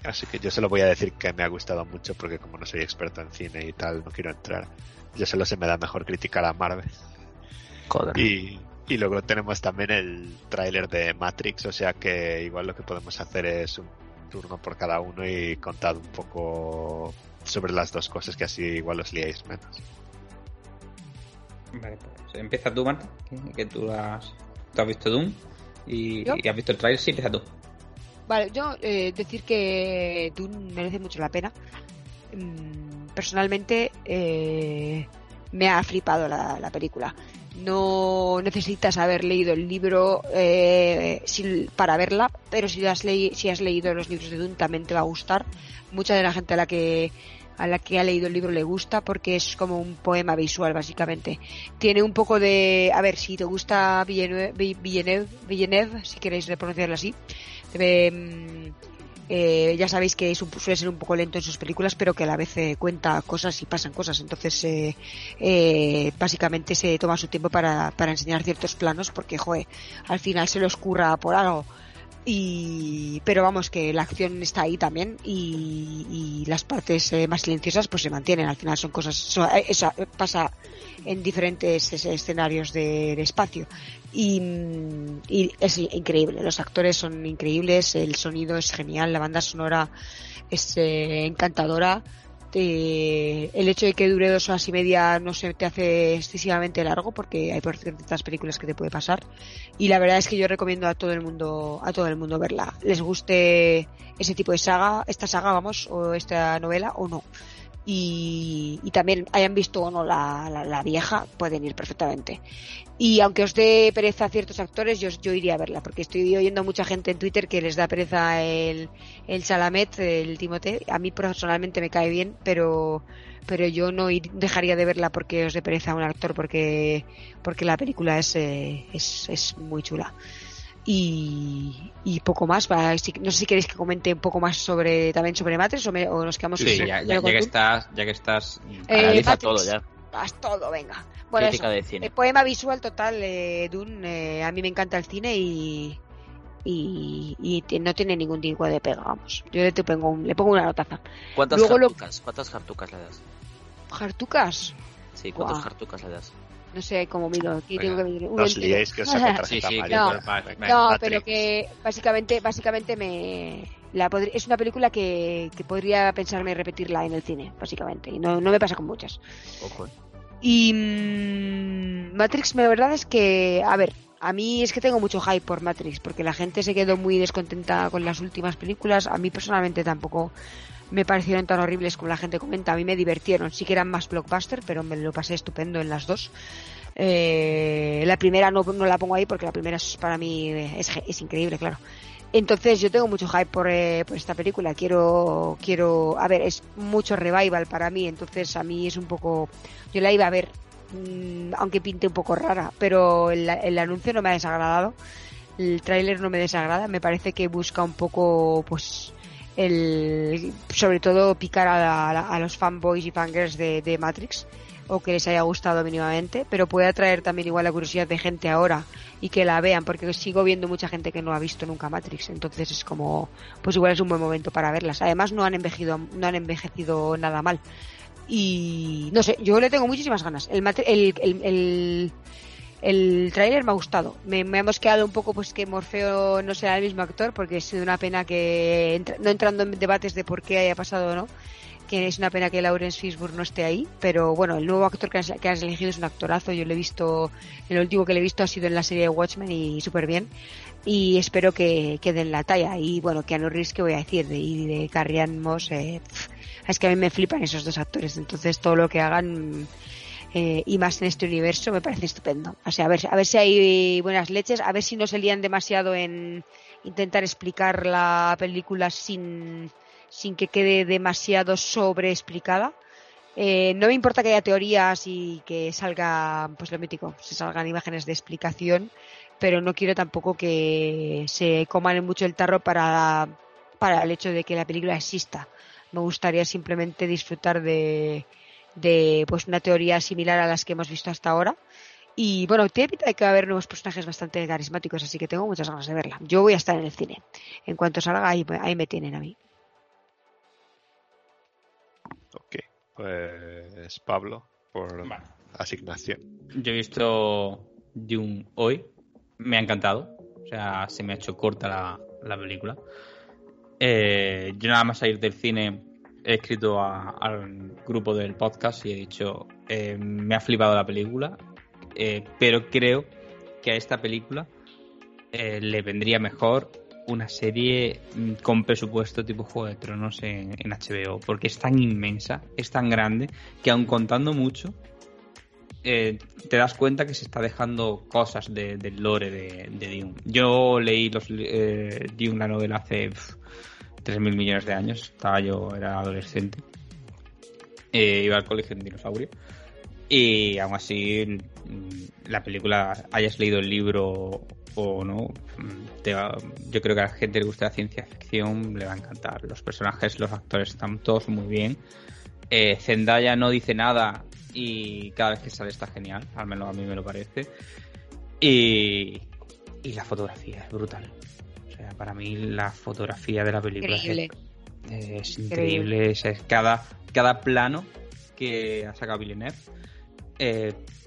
Así que yo solo voy a decir que me ha gustado mucho porque como no soy experto en cine y tal, no quiero entrar. Yo solo se me da mejor criticar a Marvel. Joder. Y luego tenemos también el tráiler de Matrix, o sea que igual lo que podemos hacer es un turno por cada uno y contad un poco sobre las dos cosas, que así igual os liáis menos. Vale, pues empieza tú, Marta, que tú has visto Doom y has visto el tráiler, sí, empieza tú. Vale, yo decir que Doom merece mucho la pena. Personalmente me ha flipado la película. no necesitas haber leído el libro para verla, pero si has leído los libros de Dune también te va a gustar. Mucha de la gente a la que ha leído el libro le gusta porque es como un poema visual, básicamente. Tiene un poco de... A ver, si te gusta Villeneuve, si queréis pronunciarlo así, ya sabéis que suele ser un poco lento en sus películas, pero que a la vez cuenta cosas y pasan cosas. Entonces, básicamente se toma su tiempo para enseñar ciertos planos porque, joder, al final se los curra por algo. Pero vamos, que la acción está ahí también y las partes más silenciosas pues se mantienen. Al final son cosas, eso pasa en diferentes escenarios de espacio y es increíble. Los actores son increíbles, el sonido es genial, la banda sonora es encantadora. El hecho de que dure 2 horas y media no se te hace excesivamente largo porque hay por ciertas películas que te puede pasar, y la verdad es que yo recomiendo a todo el mundo verla, les guste ese tipo de saga, esta saga, vamos, o esta novela o no, y también hayan visto o no la vieja, pueden ir perfectamente. Y aunque os dé pereza a ciertos actores, yo iría a verla, porque estoy oyendo a mucha gente en Twitter que les da pereza el Chalamet, el Timothée. A mí personalmente me cae bien, pero yo no dejaría de verla porque os dé pereza a un actor, porque la película es muy chula. Y poco más, no sé si queréis que comente un poco más sobre Matrix o nos quedamos... Sí, ya que estás, analiza Matrix, todo ya. Haz todo, venga. Bueno, crítica de cine. El poema visual total, Dune, a mí me encanta el cine y no tiene ningún tipo de pega, vamos. Yo le pongo una notaza. ¿Cuántas jartucas le das? ¿Jartucas? Sí, ¿cuántas jartucas le das? No sé cómo mido aquí. Bueno, tengo que medir. Los liéis que os saco No, pero que básicamente es una película que podría pensarme repetirla en el cine, básicamente. Y no me pasa con muchas. Ojo. Y Matrix, la verdad es que, a ver, a mí es que tengo mucho hype por Matrix, porque la gente se quedó muy descontenta con las últimas películas. A mí personalmente tampoco me parecieron tan horribles como la gente comenta. A mí me divirtieron, sí que eran más blockbuster, pero me lo pasé estupendo en las dos. La primera no la pongo ahí porque la primera para mí es increíble, claro. Entonces yo tengo mucho hype por esta película. Quiero a ver, es mucho revival para mí, entonces a mí es un poco... Yo la iba a ver, aunque pinte un poco rara, pero el anuncio no me ha desagradado, el tráiler no me desagrada, me parece que busca un poco, pues... sobre todo picar a los fanboys y fangirls de Matrix, o que les haya gustado mínimamente, pero puede atraer también igual la curiosidad de gente ahora y que la vean, porque sigo viendo mucha gente que no ha visto nunca Matrix, entonces es como, pues igual es un buen momento para verlas. Además no han envejecido nada mal y no sé, yo le tengo muchísimas ganas. El tráiler me ha gustado. Me hemos quedado un poco pues que Morfeo no será el mismo actor, porque es una pena que, no entrando en debates de por qué haya pasado o no, que es una pena que Lawrence Fishburne no esté ahí, pero bueno, el nuevo actor que has elegido es un actorazo. Yo lo he visto, el último que le he visto ha sido en la serie de Watchmen y súper bien, y espero que den la talla. Y bueno, Keanu Reeves, ¿qué voy a decir? De Carrie Ann Moss, es que a mí me flipan esos dos actores, entonces todo lo que hagan... y más en este universo me parece estupendo. O sea, a ver si hay buenas leches, a ver si no se lían demasiado en intentar explicar la película sin que quede demasiado sobreexplicada. No me importa que haya teorías y que salga, pues lo mítico, se salgan imágenes de explicación, pero no quiero tampoco que se coman mucho el tarro para el hecho de que la película exista. Me gustaría simplemente disfrutar de pues una teoría similar a las que hemos visto hasta ahora. Y bueno, tiene pinta de que va a haber nuevos personajes bastante carismáticos, así que tengo muchas ganas de verla. Yo voy a estar en el cine. En cuanto salga, ahí me tienen a mí. Ok, pues Pablo, por asignación. Yo he visto Dune hoy, me ha encantado, o sea, se me ha hecho corta la película. Yo nada más salir del cine... He escrito al grupo del podcast y he dicho, me ha flipado la película, pero creo que a esta película le vendría mejor una serie con presupuesto tipo Juego de Tronos en HBO, porque es tan inmensa, es tan grande, que aun contando mucho, te das cuenta que se está dejando cosas del lore de Dune. Yo leí Dune, la novela, hace 3.000 millones de años. Era adolescente, iba al colegio en dinosaurio, y aún así la película, hayas leído el libro o no, yo creo que a la gente que le gusta la ciencia ficción le va a encantar. Los personajes, los actores están todos muy bien. Zendaya no dice nada y cada vez que sale está genial, al menos a mí me lo parece. Y la fotografía es brutal. O sea, para mí la fotografía de la película es increíble. Es cada plano que ha sacado Villeneuve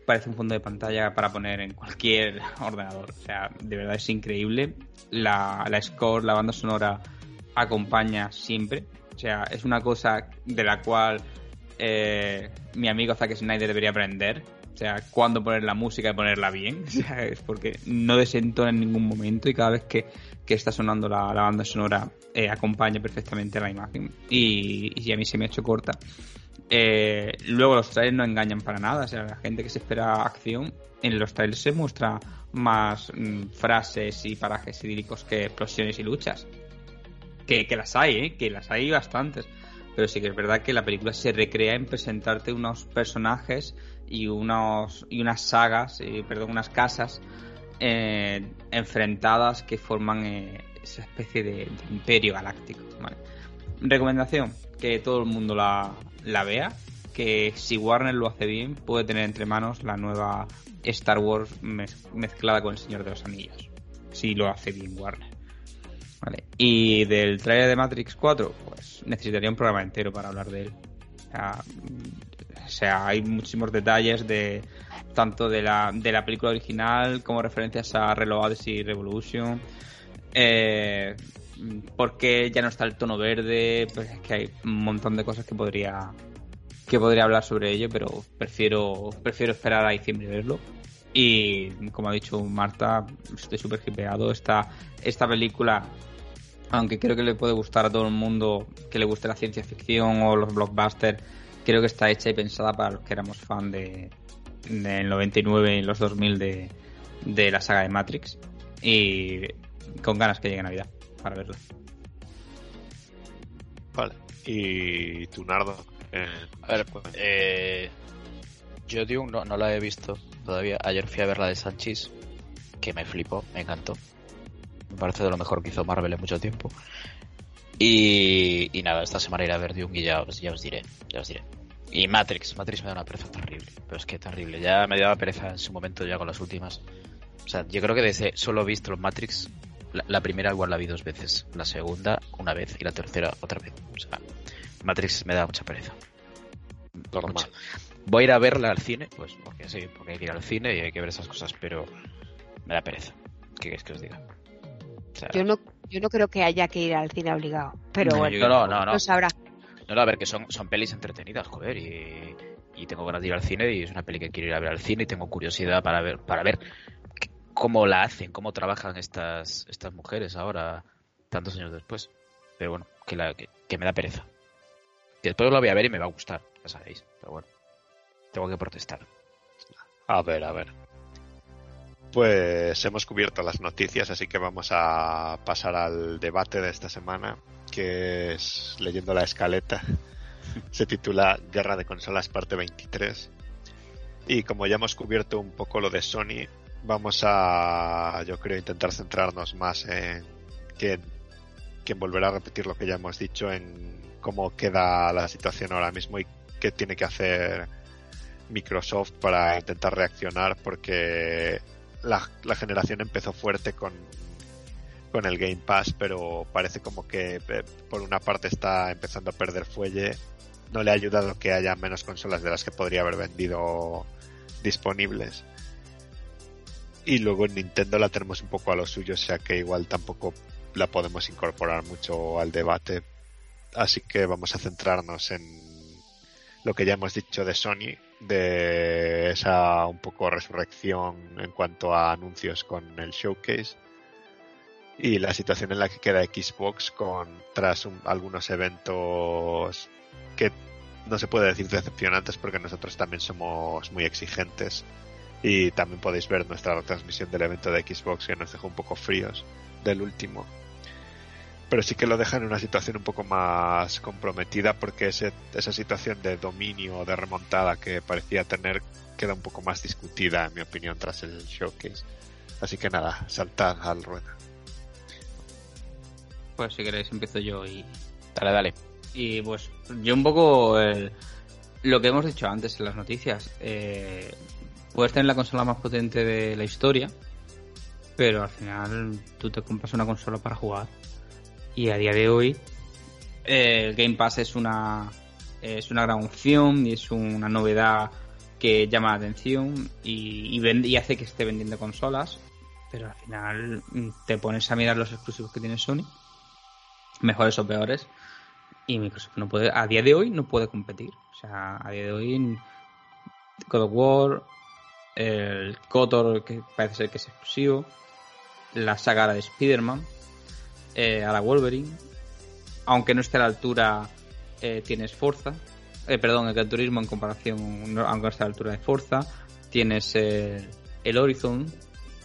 parece un fondo de pantalla para poner en cualquier ordenador. O sea, de verdad es increíble. La score, la banda sonora, acompaña siempre. O sea, es una cosa de la cual mi amigo Zack Snyder debería aprender. O sea, cuándo poner la música y ponerla bien. O sea, es porque no desentona en ningún momento, y cada vez que está sonando la banda sonora acompaña perfectamente la imagen. Y a mí se me ha hecho corta. Luego los trailers no engañan para nada. O sea, la gente que se espera acción, en los trailers se muestra más frases y parajes idílicos que explosiones y luchas. Que las hay, que las hay bastantes, pero sí que es verdad que la película se recrea en presentarte unos personajes y unas sagas, unas casas enfrentadas que forman esa especie de imperio galáctico, ¿vale? Recomendación, que todo el mundo la vea, que si Warner lo hace bien puede tener entre manos la nueva Star Wars mezclada con El Señor de los Anillos, si lo hace bien Warner. Vale. Y del trailer de Matrix 4, pues necesitaría un programa entero para hablar de él. O sea, hay muchísimos detalles tanto de la película original como referencias a Reloaded y Revolution. Porque ya no está el tono verde, pues es que hay un montón de cosas que podría hablar sobre ello, pero prefiero esperar a diciembre y verlo. Y como ha dicho Marta, estoy súper hipeado. Esta película, aunque creo que le puede gustar a todo el mundo que le guste la ciencia ficción o los blockbusters, creo que está hecha y pensada para los que éramos fan del 99 y los 2000 de la saga de Matrix, y con ganas que llegue Navidad para verla. Vale, y tú, Nardo. A ver, pues, yo Dune no la he visto todavía. Ayer fui a ver la de Sanchis, que me flipó, me encantó. Me parece de lo mejor que hizo Marvel en mucho tiempo. Y nada, esta semana iré a ver Dune y ya os diré. Y Matrix me da una pereza terrible, pero es que terrible. Ya me daba pereza en su momento ya con las últimas. O sea, yo creo que desde solo he visto los Matrix, la primera igual la vi dos veces, la segunda una vez y la tercera otra vez. O sea, Matrix me da mucha pereza. Normal. Voy a ir a verla al cine, pues porque sí, porque hay que ir al cine y hay que ver esas cosas, pero me da pereza. ¿Qué queréis que os diga? O sea, yo no creo que haya que ir al cine obligado, pero bueno, no sabrá. No, a ver, que son pelis entretenidas, joder, y tengo ganas de ir al cine, y es una peli que quiero ir a ver al cine, y tengo curiosidad para ver cómo la hacen, cómo trabajan estas mujeres ahora, tantos años después. Pero bueno, que me da pereza. Que después la voy a ver y me va a gustar, ya sabéis, pero bueno. Tengo que protestar. A ver. Pues hemos cubierto las noticias, así que vamos a pasar al debate de esta semana, que es, leyendo la escaleta, se titula Guerra de Consolas parte 23. Y como ya hemos cubierto un poco lo de Sony, vamos a, yo creo, intentar centrarnos más en quien volverá a repetir lo que ya hemos dicho, en cómo queda la situación ahora mismo y qué tiene que hacer Microsoft para intentar reaccionar, porque la generación empezó fuerte con el Game Pass, pero parece como que por una parte está empezando a perder fuelle. No le ha ayudado que haya menos consolas de las que podría haber vendido disponibles, y luego en Nintendo la tenemos un poco a lo suyo, o sea que igual tampoco la podemos incorporar mucho al debate, así que vamos a centrarnos en lo que ya hemos dicho de Sony, de esa un poco resurrección en cuanto a anuncios con el Showcase, y la situación en la que queda Xbox tras algunos eventos que no se puede decir decepcionantes porque nosotros también somos muy exigentes y también podéis ver nuestra retransmisión del evento de Xbox que nos dejó un poco fríos del último, pero sí que lo deja en una situación un poco más comprometida porque esa situación de dominio o de remontada que parecía tener queda un poco más discutida, en mi opinión, tras el showcase. Así que nada, saltad al ruedo. Pues si queréis empiezo yo y... Dale. Y pues yo un poco lo que hemos dicho antes en las noticias. Puedes tener la consola más potente de la historia, pero al final tú te compras una consola para jugar. Y a día de hoy el Game Pass es una gran opción y es una novedad que llama la atención y hace que esté vendiendo consolas, pero al final te pones a mirar los exclusivos que tiene Sony, mejores o peores, y Microsoft a día de hoy no puede competir. O sea, a día de hoy God of War, el KOTOR, que parece ser que es exclusivo, la saga de Spider-Man, a la Wolverine, aunque no esté a la altura, tienes Forza, el Gran Turismo en comparación, aunque no esté a la altura de Forza, tienes el Horizon.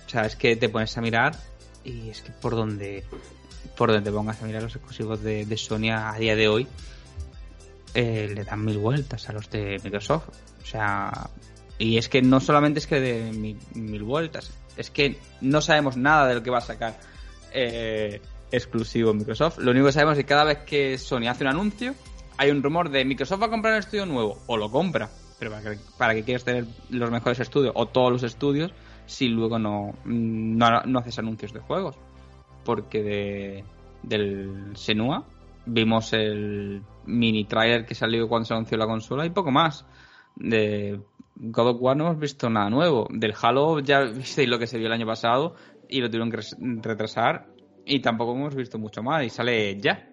O sea, es que te pones a mirar y es que por donde te pongas a mirar los exclusivos de Sony a día de hoy, le dan mil vueltas a los de Microsoft. O sea, y es que no solamente es que de mil vueltas, es que no sabemos nada de lo que va a sacar exclusivo Microsoft. Lo único que sabemos es que cada vez que Sony hace un anuncio hay un rumor de Microsoft va a comprar un estudio nuevo, o lo compra, pero ¿para qué quieres tener los mejores estudios o todos los estudios si luego no haces anuncios de juegos? Porque del Senua vimos el mini trailer que salió cuando se anunció la consola y poco más. De God of War no hemos visto nada nuevo. Del Halo ya visteis lo que se vio el año pasado y lo tuvieron que retrasar, y tampoco hemos visto mucho más y sale ya.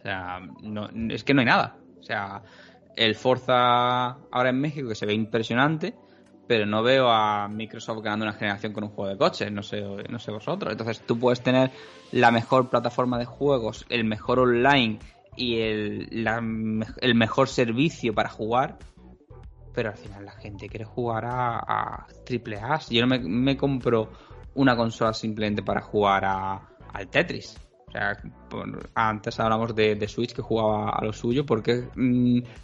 O sea, no, es que no hay nada. O sea, el Forza ahora en México que se ve impresionante, pero no veo a Microsoft ganando una generación con un juego de coches, no sé vosotros. Entonces tú puedes tener la mejor plataforma de juegos, el mejor online y el mejor servicio para jugar, pero al final la gente quiere jugar a triple A. Yo no me compro una consola simplemente para jugar al Tetris. O sea, antes hablamos de Switch, que jugaba a lo suyo. ¿Por qué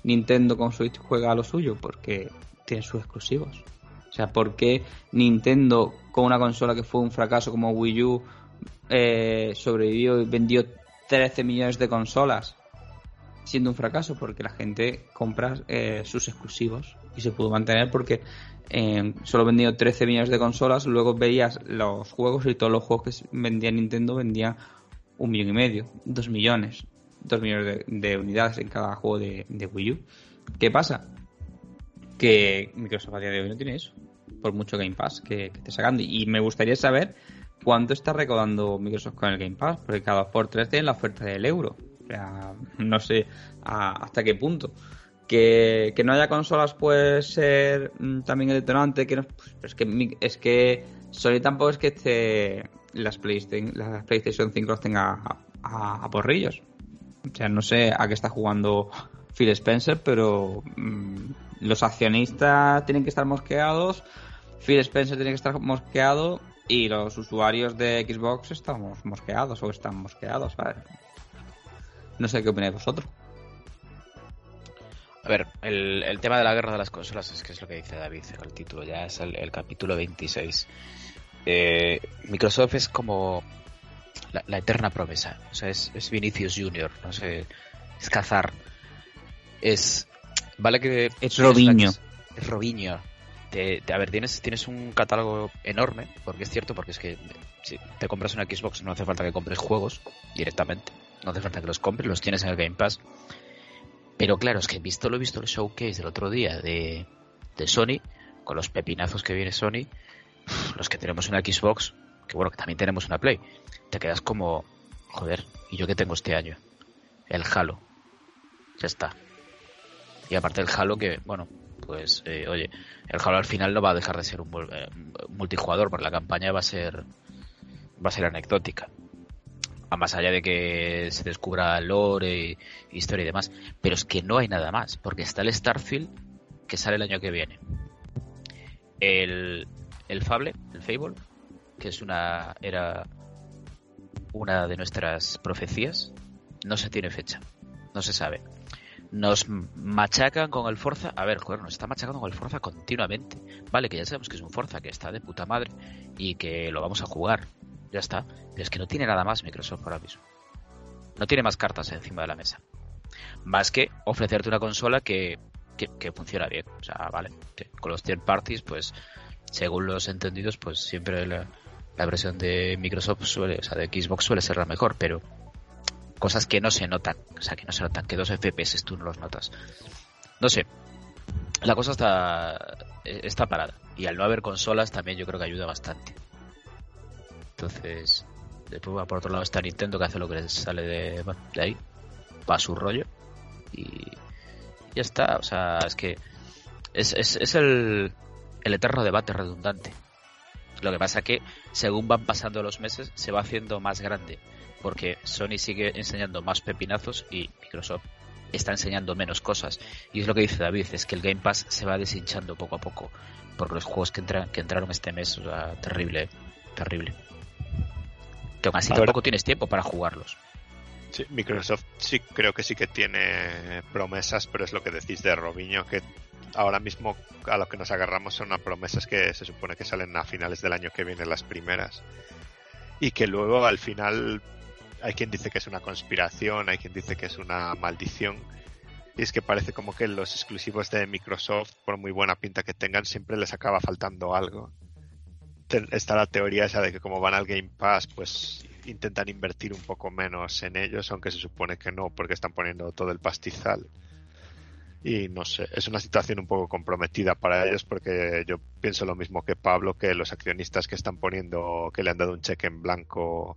Nintendo con Switch juega a lo suyo? Porque tiene sus exclusivos. O sea, ¿por qué Nintendo con una consola que fue un fracaso como Wii U sobrevivió y vendió 13 millones de consolas siendo un fracaso? Porque la gente compra sus exclusivos y se pudo mantener porque solo vendió 13 millones de consolas. Luego veías los juegos y todos los juegos que vendía Nintendo vendía 1,5 millones, 2 millones de unidades en cada juego de Wii U. ¿Qué pasa? Que Microsoft a día de hoy no tiene eso, por mucho Game Pass que esté sacando. Y me gustaría saber cuánto está recaudando Microsoft con el Game Pass, porque cada 2x3 tiene la oferta del euro. No sé hasta qué punto que no haya consolas puede ser también el detonante. Que no, pues, es que Sony tampoco es que las PlayStation 5 las tenga a porrillos. O sea, no sé a qué está jugando Phil Spencer, pero los accionistas tienen que estar mosqueados, Phil Spencer tiene que estar mosqueado y los usuarios de Xbox estamos mosqueados o están mosqueados, ¿sabes? No sé qué opináis vosotros. A ver, el tema de la guerra de las consolas es que es lo que dice David en el título, ya es el capítulo 26. Microsoft es como la eterna promesa. O sea, es Vinicius Junior, no sé, es Cazar. Es Robinho. Es Robinho. A ver, tienes un catálogo enorme, porque es cierto, porque es que si te compras una Xbox no hace falta que compres juegos directamente. No hace falta que los compres, los tienes en el Game Pass. Pero claro, es que he visto el showcase del otro día de Sony, con los pepinazos que viene Sony, los que tenemos una Xbox, que bueno, que también tenemos una Play, te quedas como, joder, ¿y yo qué tengo este año? El Halo. Ya está. Y aparte el Halo que, bueno, pues, oye, el Halo al final no va a dejar de ser un multijugador, porque la campaña va a ser anecdótica. más allá de que se descubra lore y historia y demás, pero es que no hay nada más, porque está el Starfield, que sale el año que viene, el Fable, que es era una de nuestras profecías, no se tiene fecha, no se sabe. Nos machacan con el Forza. A ver, joder, nos está machacando con el Forza continuamente. Vale, que ya sabemos que es un Forza que está de puta madre y que lo vamos a jugar, ya está, pero es que no tiene nada más Microsoft ahora mismo. No tiene más cartas encima de la mesa, más que ofrecerte una consola que funciona bien. O sea, vale, con los third parties, pues según los entendidos, pues siempre la versión de Microsoft suele, o sea, de Xbox suele ser la mejor, pero cosas que no se notan, o sea, que no se notan, que dos FPS tú no los notas. No sé, la cosa está parada, y al no haber consolas también yo creo que ayuda bastante. Entonces, después va por otro lado está Nintendo, que hace lo que les sale de ahí, va a su rollo, y ya está. O sea, es que es el eterno debate redundante. Lo que pasa que según van pasando los meses se va haciendo más grande, porque Sony sigue enseñando más pepinazos y Microsoft está enseñando menos cosas. Y es lo que dice David, es que el Game Pass se va deshinchando poco a poco, porque los juegos que entraron este mes, o sea, terrible. Que aún así tampoco tienes tiempo para jugarlos. Sí, Microsoft sí creo que sí que tiene promesas, pero es lo que decís de Robinho, que ahora mismo a lo que nos agarramos son a promesas que se supone que salen a finales del año que viene las primeras, y que luego al final hay quien dice que es una conspiración, hay quien dice que es una maldición, y es que parece como que los exclusivos de Microsoft, por muy buena pinta que tengan, siempre les acaba faltando algo. Está la teoría esa de que como van al Game Pass, pues intentan invertir un poco menos en ellos, aunque se supone que no, porque están poniendo todo el pastizal. Y no sé, es una situación un poco comprometida para ellos, porque yo pienso lo mismo que Pablo, que los accionistas que están poniendo, que le han dado un cheque en blanco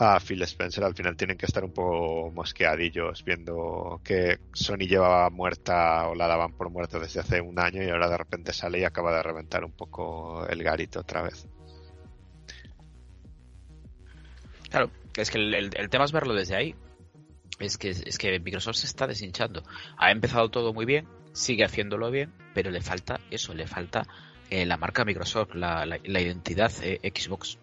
a Phil Spencer, al final tienen que estar un poco mosqueadillos viendo que Sony llevaba muerta, o la daban por muerta desde hace un año, y ahora de repente sale y acaba de reventar un poco el garito otra vez. Claro, es que el tema es verlo desde ahí. Es que Microsoft se está deshinchando. Ha empezado todo muy bien, sigue haciéndolo bien, pero le falta eso, la marca Microsoft, la identidad Xbox.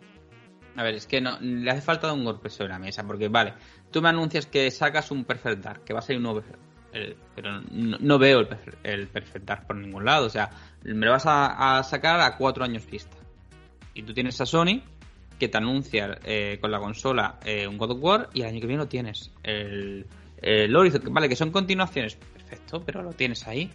A ver, es que no le hace falta un golpe sobre la mesa, porque vale, tú me anuncias que sacas un Perfect Dark, que va a salir un nuevo pero no veo el Perfect Dark por ningún lado. O sea, me lo vas a sacar a 4 años vista. Y tú tienes a Sony, que te anuncia con la consola un God of War, y el año que viene lo tienes. El Horizon, vale, que son continuaciones, perfecto, pero lo tienes ahí.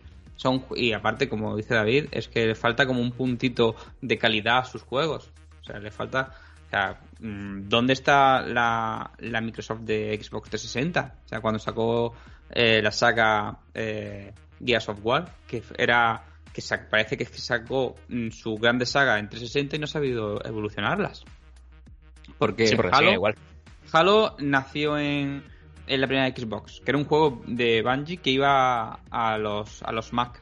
Y aparte, como dice David, es que le falta como un puntito de calidad a sus juegos. O sea, le falta... O sea, ¿dónde está la Microsoft de Xbox 360? O sea, cuando sacó la saga Gears of War, que era... que parece que sacó su grande saga en 360 y no ha sabido evolucionarlas. Porque, sí, porque Halo, igual. Halo nació en la primera Xbox, que era un juego de Bungie que iba a los Mac.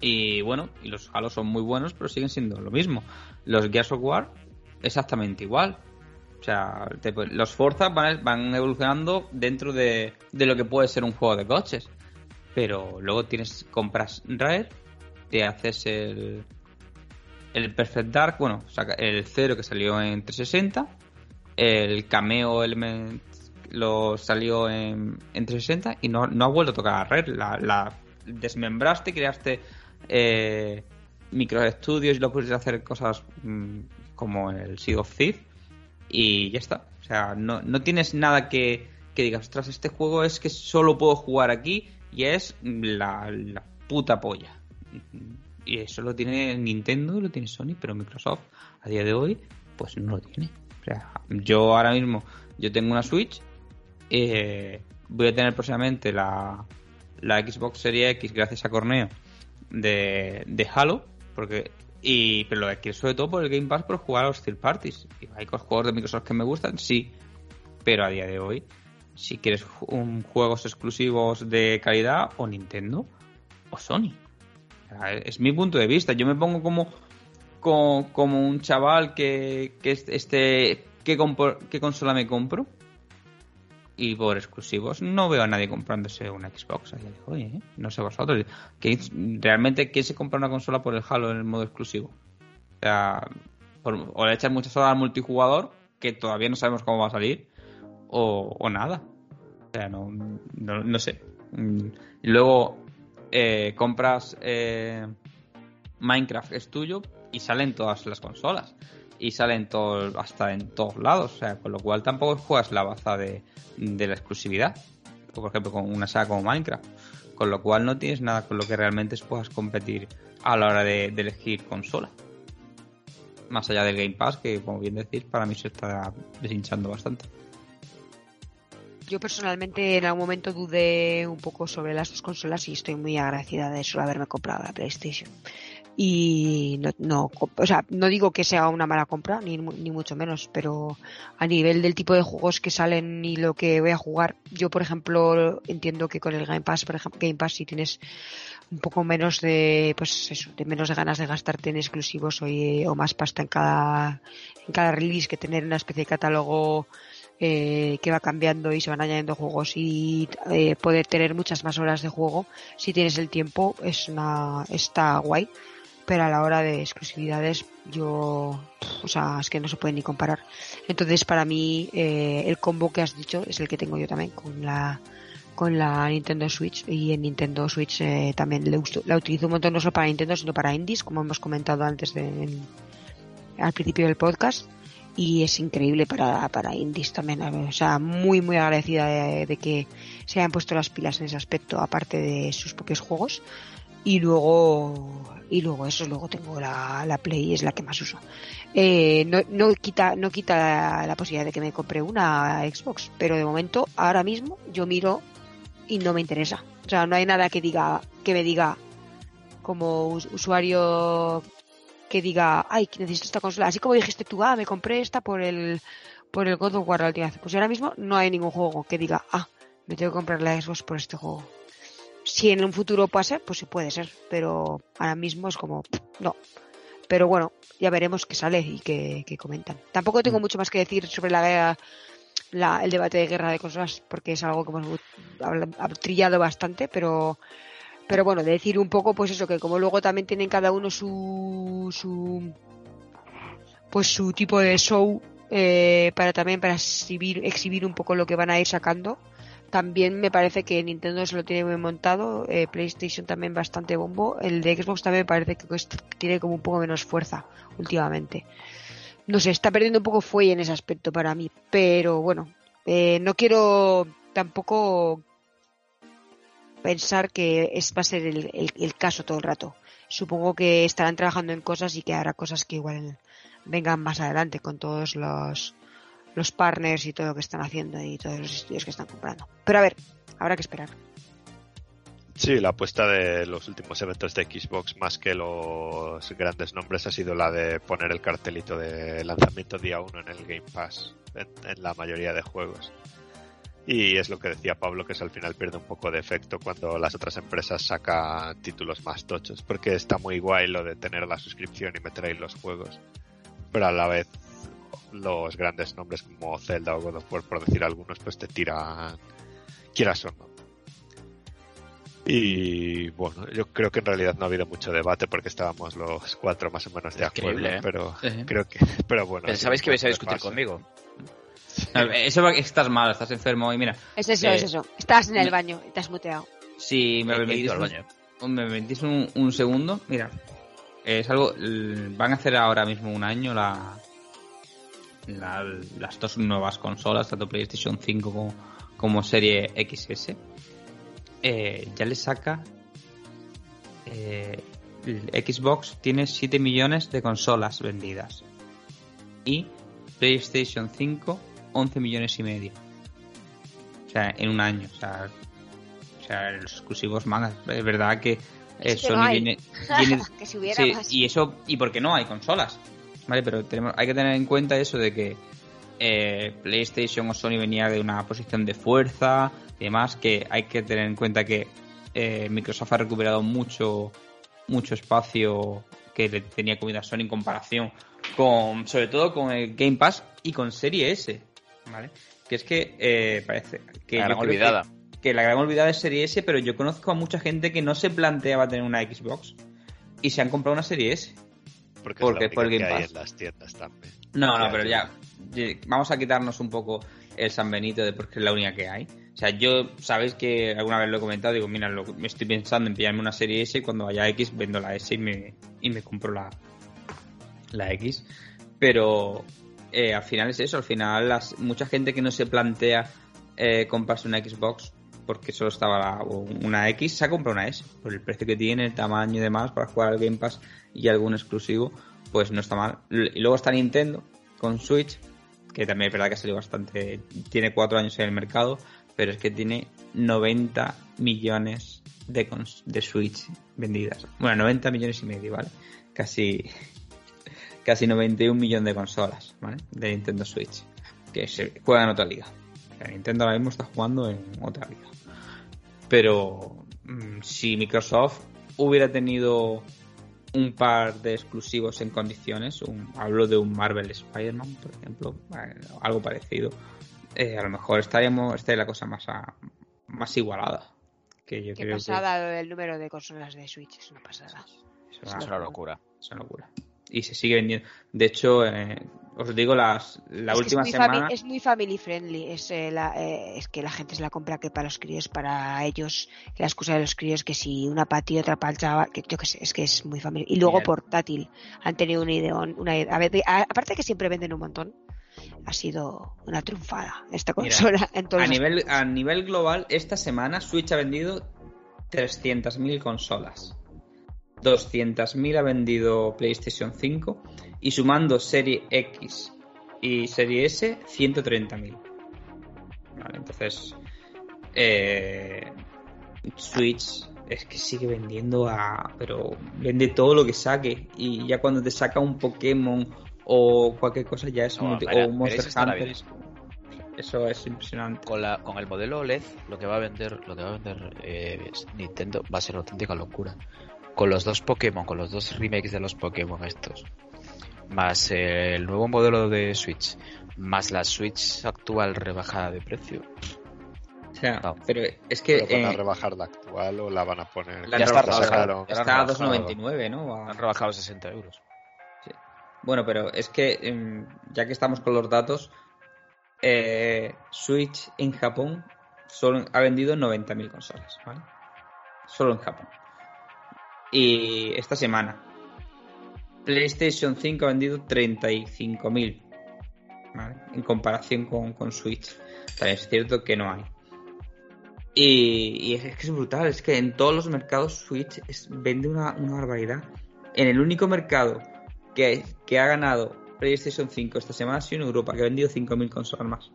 Y bueno, y los Halo son muy buenos, pero siguen siendo lo mismo. Los Gears of War, exactamente igual. O sea, los Forza van evolucionando dentro de lo que puede ser un juego de coches. Pero luego compras Rare, te haces el Perfect Dark, bueno, saca el 0 que salió en 360, el Cameo Element lo salió en 360 y no has vuelto a tocar a Rare. La desmembraste, creaste microestudios y lo pudiste hacer cosas como el Sea of Thieves y ya está. O sea, no tienes nada que digas, ostras, este juego es que solo puedo jugar aquí. Y es la puta polla. Y eso lo tiene Nintendo, lo tiene Sony, pero Microsoft a día de hoy pues no lo tiene. O sea, yo ahora mismo tengo una Switch, voy a tener próximamente la Xbox Series X gracias a Corneo de Halo, porque pero lo adquiero sobre todo por el Game Pass, por jugar a los third parties. Hay juegos de Microsoft que me gustan, sí, pero a día de hoy, si quieres juegos exclusivos de calidad, o Nintendo o Sony. Es mi punto de vista. Yo me pongo como un chaval que esté ¿qué consola me compro? Y por exclusivos no veo a nadie comprándose una Xbox. Ahí digo, oye, no sé vosotros. ¿Realmente quién se compra una consola por el Halo en el modo exclusivo? O sea, o le echas muchas horas al multijugador, que todavía no sabemos cómo va a salir, o nada. O sea, no sé. Y luego compras Minecraft, es tuyo, y salen todas las consolas. Y salen hasta en todos lados. O sea, con lo cual tampoco juegas la baza de la exclusividad. Por ejemplo, con una saga como Minecraft. Con lo cual no tienes nada con lo que realmente puedas competir a la hora de elegir consola. Más allá del Game Pass, que como bien decís, para mí se está deshinchando bastante. Yo personalmente en algún momento dudé un poco sobre las dos consolas y estoy muy agradecida de solo haberme comprado la PlayStation. Y no digo que sea una mala compra, ni mucho menos, pero a nivel del tipo de juegos que salen y lo que voy a jugar, yo por ejemplo entiendo que con el Game Pass, por ejemplo, Game Pass si tienes un poco menos de, pues eso, de menos ganas de gastarte en exclusivos o más pasta en cada release, que tener una especie de catálogo que va cambiando y se van añadiendo juegos y poder tener muchas más horas de juego si tienes el tiempo, está guay, pero a la hora de exclusividades es que no se puede ni comparar. Entonces para mí el combo que has dicho es el que tengo yo también con la Nintendo Switch, y en Nintendo Switch también la utilizo un montón, no solo para Nintendo sino para indies, como hemos comentado antes al principio del podcast. Y es increíble para indies también, o sea, muy muy agradecida de que se hayan puesto las pilas en ese aspecto, aparte de sus propios juegos. Y luego eso, luego tengo la Play, es la que más uso. No quita la posibilidad de que me compre una Xbox, pero de momento, ahora mismo, yo miro y no me interesa. O sea, no hay nada que me diga como usuario que diga, ay, necesito esta consola. Así como dijiste tú, me compré esta por el God of War la última vez. Pues ahora mismo no hay ningún juego que diga, me tengo que comprar la Xbox por este juego. Si en un futuro pasa, pues sí puede ser, pero ahora mismo es como, no. Pero bueno, ya veremos qué sale y qué comentan. Tampoco tengo mucho más que decir sobre el debate de guerra de consolas, porque es algo que hemos trillado bastante, pero bueno, decir un poco, pues eso, que como luego también tienen cada uno su tipo de show para exhibir un poco lo que van a ir sacando. También me parece que Nintendo se lo tiene muy montado, PlayStation también bastante bombo, el de Xbox también me parece que tiene como un poco menos fuerza últimamente. No sé, está perdiendo un poco fuelle en ese aspecto para mí, pero bueno, no quiero tampoco pensar que va a ser el caso todo el rato. Supongo que estarán trabajando en cosas y que habrá cosas que igual vengan más adelante con todos los partners y todo lo que están haciendo y todos los estudios que están comprando. Pero a ver, habrá que esperar. Sí, la apuesta de los últimos eventos de Xbox, más que los grandes nombres, ha sido la de poner el cartelito de lanzamiento día 1 en el Game Pass, en la mayoría de juegos. Y es lo que decía Pablo, que es al final pierde un poco de efecto cuando las otras empresas sacan títulos más tochos, porque está muy guay lo de tener la suscripción y meter ahí los juegos, pero a la vez los grandes nombres como Zelda o God of War, por decir algunos, pues te tiran, quieras o no. Y bueno, yo creo que en realidad no ha habido mucho debate porque estábamos los cuatro más o menos de acuerdo, pero creo que, pero bueno, pensabais que vais a discutir conmigo. No, eso estás mal, estás enfermo y mira. Es eso. Estás en el baño, te has muteado. Sí, me permitís un segundo. Mira, es algo. Van a hacer ahora mismo un año las dos nuevas consolas, tanto PlayStation 5 como serie XS. Ya le saca. Xbox tiene 7 millones de consolas vendidas. Y PlayStation 5. 11 millones y medio. O sea, en un año. O sea los exclusivos mangas. Es verdad que Sony no viene que si hubiera más. Y eso, y porque no hay consolas. Vale, pero hay que tener en cuenta eso de que PlayStation o Sony venía de una posición de fuerza y demás, que hay que tener en cuenta que Microsoft ha recuperado mucho espacio que le tenía comida a Sony en comparación con, sobre todo con el Game Pass y con Serie S, ¿vale? Que es que parece que la gran olvidada. Que la gran olvidada es Serie S, pero yo conozco a mucha gente que no se planteaba tener una Xbox y se han comprado una Serie S. Porque es por el Game Pass. En las tiendas también. No, pero ya. Vamos a quitarnos un poco el sanbenito de porque es la única que hay. O sea, yo, sabéis que alguna vez lo he comentado, digo, mira, me estoy pensando en pillarme una Serie S y cuando vaya a X vendo la S y me compro la X. Pero al final es eso, al final mucha gente que no se plantea comprarse una Xbox porque solo estaba una X, se ha comprado una S. Por el precio que tiene, el tamaño y demás, para jugar al Game Pass y algún exclusivo, pues no está mal. Y luego está Nintendo con Switch, que también es verdad que ha salido bastante, tiene 4 años en el mercado, pero es que tiene 90 millones de Switch vendidas. Bueno, 90 millones y medio, ¿vale? Casi 91 millones de consolas, ¿vale? De Nintendo Switch, que se juega en otra liga. La Nintendo ahora mismo está jugando en otra liga. Pero si Microsoft hubiera tenido un par de exclusivos en condiciones, hablo de un Marvel's Spider-Man, por ejemplo, algo parecido, a lo mejor estaría la cosa más igualada. Qué pasada que el número de consolas de Switch, es una pasada. Es una locura. Es una locura. Y se sigue vendiendo. De hecho, os digo, la última semana... Es muy family friendly. Es que la gente se la compra que para los críos, para ellos, la excusa de los críos que si una para ti, otra para el chaval, que yo qué sé, es que es muy family. Y luego portátil. Han tenido un ideón. Aparte que siempre venden un montón. Ha sido una triunfada esta consola. Entonces, a nivel global, esta semana Switch ha vendido 300.000 consolas. 200.000 ha vendido PlayStation 5 y sumando Serie X y Serie S, 130.000. Vale, entonces Switch es que sigue vendiendo pero vende todo lo que saque, y ya cuando te saca un Pokémon o cualquier cosa ya es un Monster Hunter. Eso es impresionante. Con el modelo OLED lo que va a vender Nintendo va a ser una auténtica locura. Con los dos Pokémon, con los dos remakes de los Pokémon estos, más el nuevo modelo de Switch, más la Switch actual rebajada de precio. O sea, pero es que... ¿Pero van a rebajar la actual o la van a poner? Ya está rebajada. Está a 2,99, ¿no? Han rebajado 60 euros. Sí. Bueno, pero es que, ya que estamos con los datos, Switch en Japón solo ha vendido 90.000 consolas, ¿vale? Solo en Japón. Y esta semana PlayStation 5 ha vendido 35.000, ¿vale? En comparación con Switch. También es cierto que no hay. Y es que es brutal. Es que en todos los mercados Switch vende una barbaridad. En el único mercado que ha ganado PlayStation 5 esta semana ha sido en Europa, que ha vendido 5.000 consolas más.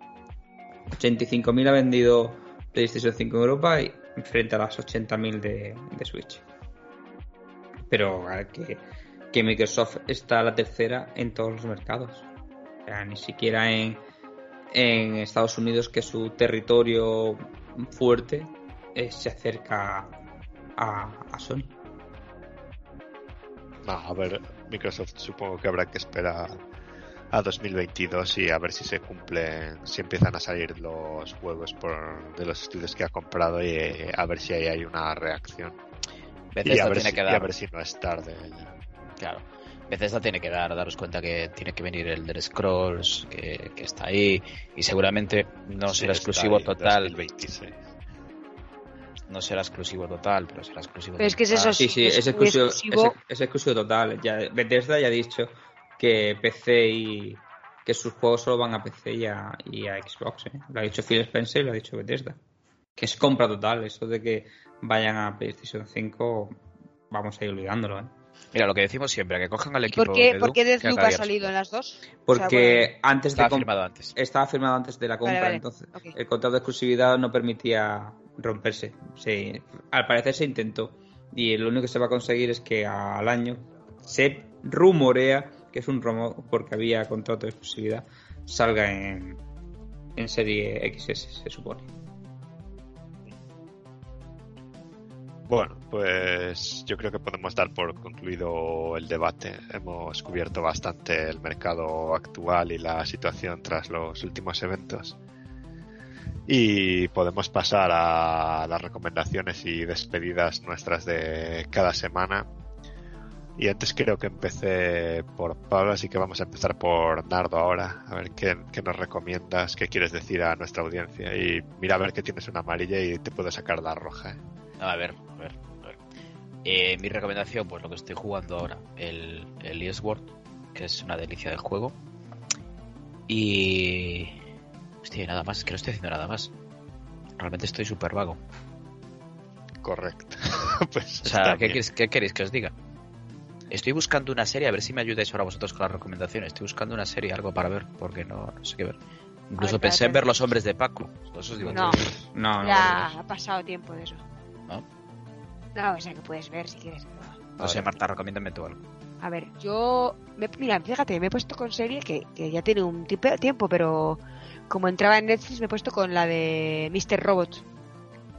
85.000 ha vendido PlayStation 5 en Europa y frente a las 80.000 de Switch. Pero que Microsoft está a la tercera en todos los mercados. O sea, ni siquiera en Estados Unidos, que es su territorio fuerte, se acerca a Sony. No, a ver, Microsoft supongo que habrá que esperar a 2022 y a ver si se cumplen, si empiezan a salir los juegos de los estudios que ha comprado y a ver si ahí hay una reacción. Y a, ver si no es tarde ya. Claro, Bethesda tiene que daros cuenta que tiene que venir el Elder Scrolls, que está ahí, y seguramente no será exclusivo ahí, total 2026. No será exclusivo total, pero será exclusivo. Pero es que es eso, sí, es exclusivo. Es exclusivo total. Ya, Bethesda ya ha dicho que PC y que sus juegos solo van a PC y a Xbox, ¿eh? Lo ha dicho Phil Spencer y lo ha dicho Bethesda. Que es compra total, eso de que vayan a PlayStation 5, vamos a ir olvidándolo, ¿eh? Mira, lo que decimos siempre, que cojan al equipo. ¿Por qué Deathloop ha salido en las dos? Porque estaba firmado antes de la compra, vale. Entonces okay. El contrato de exclusividad no permitía romperse. Sí, al parecer se intentó, y lo único que se va a conseguir es que al año, se rumorea, que es un rumor porque había contrato de exclusividad, salga en serie XS, se supone. Bueno, pues yo creo que podemos dar por concluido el debate. Hemos cubierto bastante el mercado actual y la situación tras los últimos eventos. Y podemos pasar a las recomendaciones y despedidas nuestras de cada semana. Y antes creo que empecé por Pablo, así que vamos a empezar por Nardo ahora. A ver qué nos recomiendas, qué quieres decir a nuestra audiencia. Y mira a ver que tienes una amarilla y te puedo sacar la roja. No, a ver. Mi recomendación, pues lo que estoy jugando ahora, el Eastward, que es una delicia de juego. Y... hostia, nada más, que no estoy haciendo nada más. Realmente estoy súper vago. Correcto. Pues, o sea, ¿qué queréis que os diga? Estoy buscando una serie, a ver si me ayudáis ahora vosotros con las recomendaciones. Estoy buscando una serie, algo para ver, porque no sé qué ver. Incluso pensé en ver Los Hombres de Paco. No. Ya ha pasado tiempo de eso. ¿No? No, o sea que puedes ver si quieres. No sé, Marta, recomiéndame tú algo. A ver, yo... mira, fíjate, me he puesto con serie que ya tiene un tiempo, pero como entraba en Netflix me he puesto con la de Mr. Robot.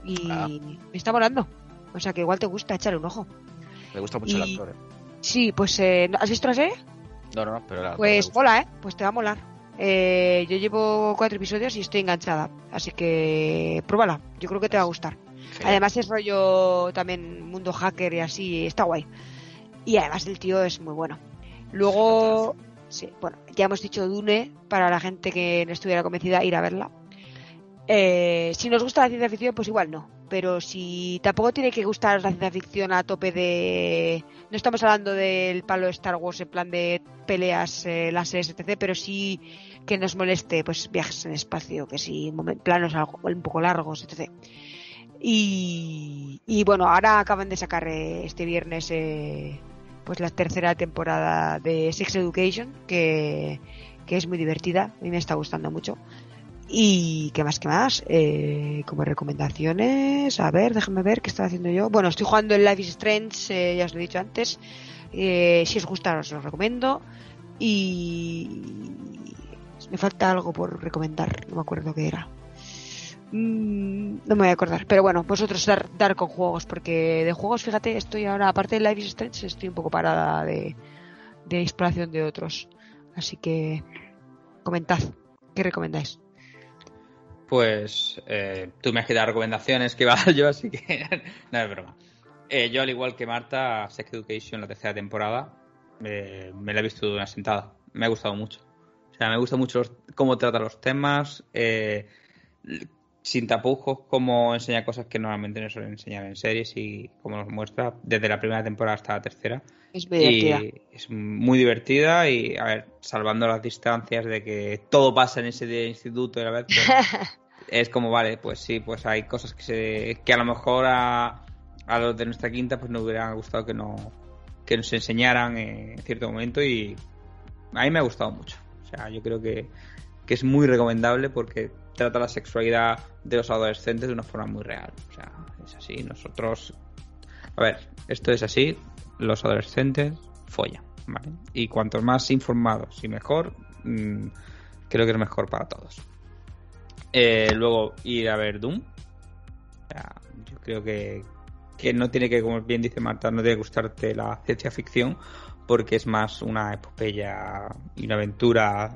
Y me está volando. O sea que igual te gusta echarle un ojo. Me gusta mucho el actor, Sí, pues... ¿has visto la serie? No, pero... pues mola, pues te va a molar. Yo llevo 4 episodios y estoy enganchada. Así que pruébala, yo creo que te va a gustar. Sí. Además es rollo también mundo hacker y así, está guay. Y además el tío es muy bueno. Luego, sí, bueno, ya hemos dicho Dune, para la gente que no estuviera convencida, ir a verla. Si nos gusta la ciencia ficción, pues igual no. Pero si tampoco tiene que gustar la ciencia ficción a tope de... no estamos hablando del palo de Star Wars en plan de peleas, láseres, etc. Pero sí que nos moleste, pues viajes en espacio, que sí, planos un poco largos, etc. Y bueno, ahora acaban de sacar este viernes pues la tercera temporada de Sex Education, que es muy divertida, a mí me está gustando mucho. Y qué más, como recomendaciones, a ver, déjame ver qué estoy haciendo yo. Bueno, estoy jugando en Life is Strange, ya os lo he dicho antes. Si os gusta os lo recomiendo. Y me falta algo por recomendar, no me acuerdo qué era. No me voy a acordar, pero bueno, vosotros dar con juegos, porque de juegos, fíjate, estoy ahora, aparte de Life is Strange, estoy un poco parada de exploración de otros. Así que comentad, ¿qué recomendáis? Pues tú me has quitado recomendaciones que iba a dar yo, así que no es broma. Yo, al igual que Marta, Sex Education, la tercera temporada, me la he visto de una sentada, me ha gustado mucho. O sea, me gusta mucho cómo trata los temas, sin tapujos, como enseña cosas que normalmente no suelen enseñar en series y como nos muestra desde la primera temporada hasta la tercera. Es muy divertida. Es muy divertida y, a ver, salvando las distancias de que todo pasa en ese instituto, a ver, es como, vale, pues sí, pues hay cosas que a lo mejor a los de nuestra quinta pues nos hubiera gustado que nos enseñaran en cierto momento, y a mí me ha gustado mucho. O sea, yo creo que es muy recomendable porque trata la sexualidad de los adolescentes de una forma muy real. O sea, es así, nosotros... a ver, esto es así, los adolescentes follan, ¿vale? Y cuantos más informados y mejor, creo que es mejor para todos. Luego, ir a ver Doom. O sea, yo creo que no tiene que, como bien dice Marta, no tiene que gustarte la ciencia ficción, porque es más una epopeya y una aventura...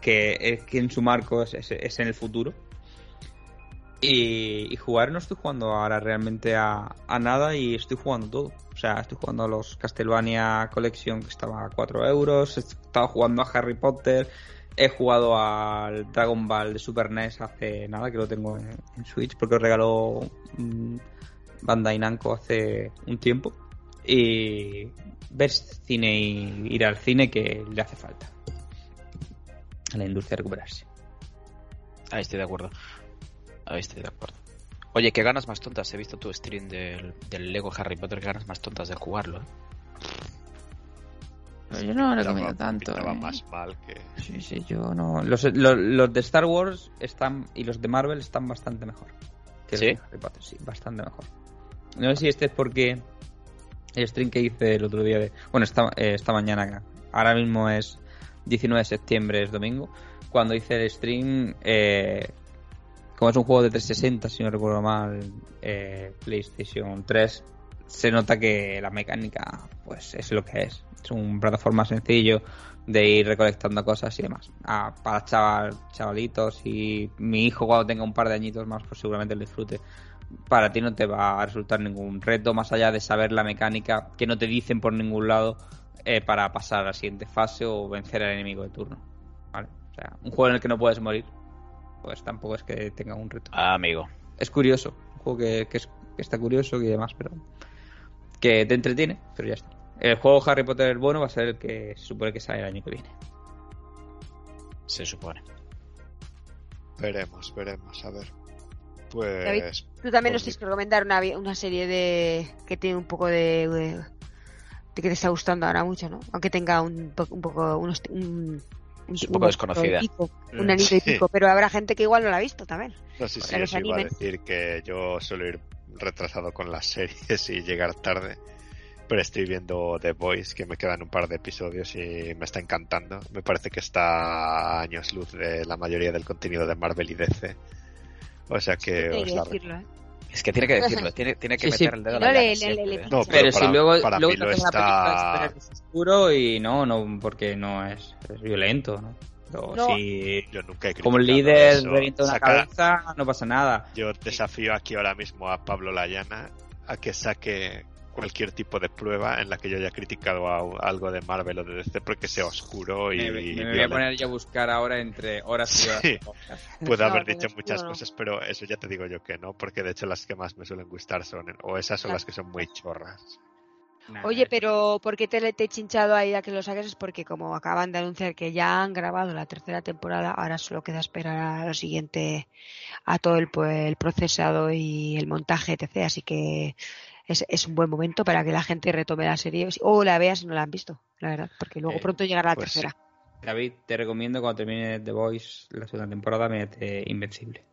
que en su marco es en el futuro. Y jugar, no estoy jugando ahora realmente a nada, y estoy jugando todo. O sea, estoy jugando a los Castlevania Collection, que estaba a 4€, estaba jugando a Harry Potter, he jugado al Dragon Ball de Super NES hace nada, que lo tengo en Switch, porque lo regaló Bandai Namco hace un tiempo. Y ver cine y ir al cine, que le hace falta a la industria recuperarse. Ahí estoy de acuerdo. Oye, que ganas más tontas. He visto tu stream del Lego Harry Potter, que ganas más tontas de jugarlo. Yo no lo recomiendo tanto. Estaba más mal que... Sí, yo no... Los de Star Wars están, y los de Marvel están bastante mejor. Que ¿sí? Los de Harry Potter, sí, bastante mejor. No sé si este es porque el stream que hice el otro día de... bueno, esta mañana acá. Ahora mismo es... 19 de septiembre, es domingo. Cuando hice el stream, como es un juego de 360, si no recuerdo mal, PlayStation 3, se nota que la mecánica pues es lo que es. Es un plataforma sencillo de ir recolectando cosas y demás. Para chavalitos, y mi hijo cuando tenga un par de añitos más pues seguramente lo disfrute. Para ti no te va a resultar ningún reto más allá de saber la mecánica, que no te dicen por ningún lado para pasar a la siguiente fase o vencer al enemigo de turno, ¿vale? O sea, un juego en el que no puedes morir pues tampoco es que tenga un reto. Amigo, es curioso, un juego que está curioso y demás, pero que te entretiene, pero ya está. El juego Harry Potter el bueno va a ser el que se supone que sale el año que viene. Se supone. Veremos, veremos, a ver. Pues David, tú también nos tienes que recomendar una serie de que tiene un poco de que te está gustando ahora mucho, ¿no? Aunque tenga un poco desconocida. Un anillo y pico, pero habrá gente que igual no la ha visto también. No, sí, sí, eso iba a decir, que yo suelo ir retrasado con las series y llegar tarde, pero estoy viendo The Boys, que me quedan un par de episodios y me está encantando. Me parece que está a años luz de la mayoría del contenido de Marvel y DC, o sea que sí, es que tiene que decirlo, tiene que meter el dedo en la llaga. No, pero si luego te hacen la película que es oscuro y no, porque no es violento, ¿no? No. Si yo nunca he como líder reviento una cabeza, no pasa nada. Yo desafío aquí ahora mismo a Pablo Lallana a que saque cualquier tipo de prueba en la que yo haya criticado a algo de Marvel o de DC porque sea oscuro y me voy a poner yo a buscar ahora entre horas y horas. Sí, puedo haber dicho muchas cosas, pero eso ya te digo yo que no, porque de hecho las que más me suelen gustar son o esas son las que son muy chorras. Oye, pero ¿por qué te he chinchado ahí a que lo saques? Es porque como acaban de anunciar que ya han grabado la tercera temporada, ahora solo queda esperar a lo siguiente, a todo el procesado y el montaje, etc. Así que es un buen momento para que la gente retome la serie o la vea si no la han visto, la verdad, porque luego pronto llegará la tercera. Sí. David, te recomiendo cuando termine The Voice la segunda temporada, mírate Invencible.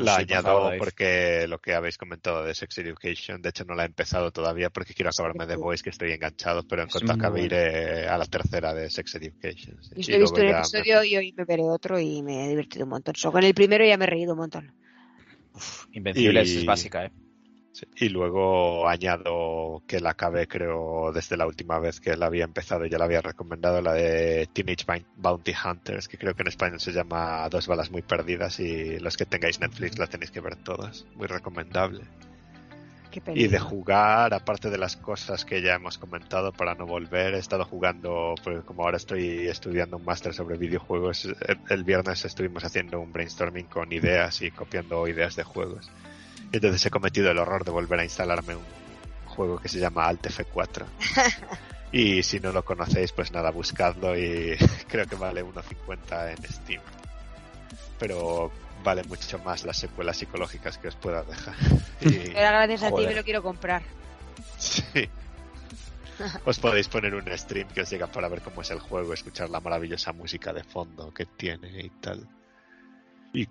La añado porque lo que habéis comentado de Sex Education, de hecho no la he empezado todavía porque quiero acabarme de Boys, que estoy enganchado, pero en cuanto acabe iré a la tercera de Sex Education. Sí. Yo he visto un episodio y hoy me veré otro y me he divertido un montón. Con el primero ya me he reído un montón. Invencible es básica, ¿eh? Sí. Y luego añado que la acabé, creo, desde la última vez que la había empezado y ya la había recomendado, la de Teenage Bounty Hunters, que creo que en español se llama Dos balas muy perdidas, y los que tengáis Netflix la tenéis que ver todas, muy recomendable. Qué peligro. Y de jugar, aparte de las cosas que ya hemos comentado, para no volver, he estado jugando, pues como ahora estoy estudiando un máster sobre videojuegos, el viernes estuvimos haciendo un brainstorming con ideas y copiando ideas de juegos. Entonces he cometido el horror de volver a instalarme un juego que se llama Alt F4. Y si no lo conocéis, pues nada, buscadlo, y creo que vale 1,50 en Steam. Pero vale mucho más las secuelas psicológicas que os pueda dejar. Y pero gracias a ti me lo quiero comprar. Sí. Os podéis poner un stream que os llega para ver cómo es el juego, escuchar la maravillosa música de fondo que tiene y tal. Y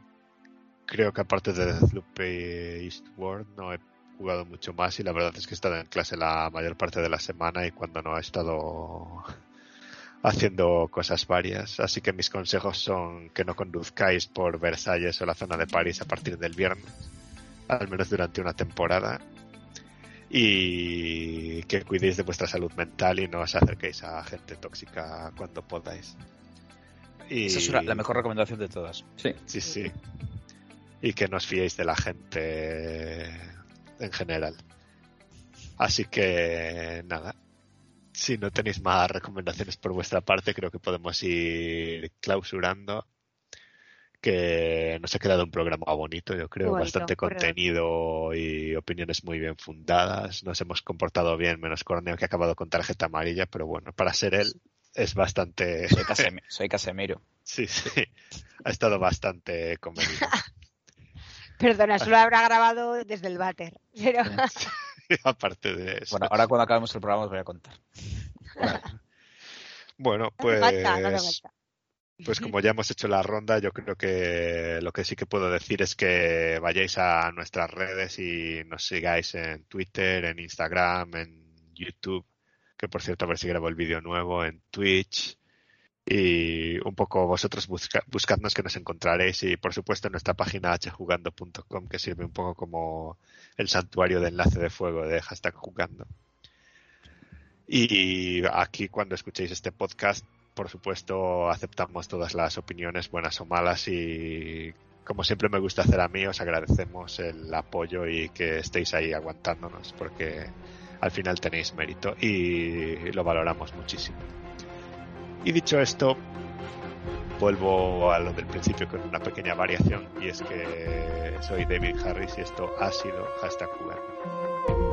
creo que aparte de Deathloop y Eastward no he jugado mucho más, y la verdad es que he estado en clase la mayor parte de la semana y cuando no he estado haciendo cosas varias. Así que mis consejos son que no conduzcáis por Versalles o la zona de París a partir del viernes, al menos durante una temporada, y que cuidéis de vuestra salud mental y no os acerquéis a gente tóxica cuando podáis. Y esa es la mejor recomendación de todas. Sí, sí, sí. Y que no os fiéis de la gente en general. Así que nada, si no tenéis más recomendaciones por vuestra parte, creo que podemos ir clausurando, que nos ha quedado un programa bonito, yo creo, bonito, bastante contenido y opiniones muy bien fundadas. Nos hemos comportado bien, menos Corneo, que ha acabado con tarjeta amarilla, pero bueno, para ser él es bastante... Soy Casemiro. Sí, sí, ha estado bastante convenido. Perdona, solo habrá grabado desde el váter. Pero... Aparte de eso. Bueno, ahora cuando acabemos el programa os voy a contar. Vale. Bueno, pues... No me falta. Pues como ya hemos hecho la ronda, yo creo que lo que sí que puedo decir es que vayáis a nuestras redes y nos sigáis en Twitter, en Instagram, en YouTube, que por cierto a ver si grabo el vídeo nuevo, en Twitch... y un poco vosotros buscadnos que nos encontraréis, y por supuesto en nuestra página hjugando.com, que sirve un poco como el santuario de enlace de fuego de hashtag jugando. Y aquí, cuando escuchéis este podcast, por supuesto aceptamos todas las opiniones, buenas o malas, y como siempre me gusta hacer a mí, os agradecemos el apoyo y que estéis ahí aguantándonos, porque al final tenéis mérito y lo valoramos muchísimo. Y dicho esto, vuelvo a lo del principio con una pequeña variación, y es que soy David Harris y esto ha sido Hashtag Jugando.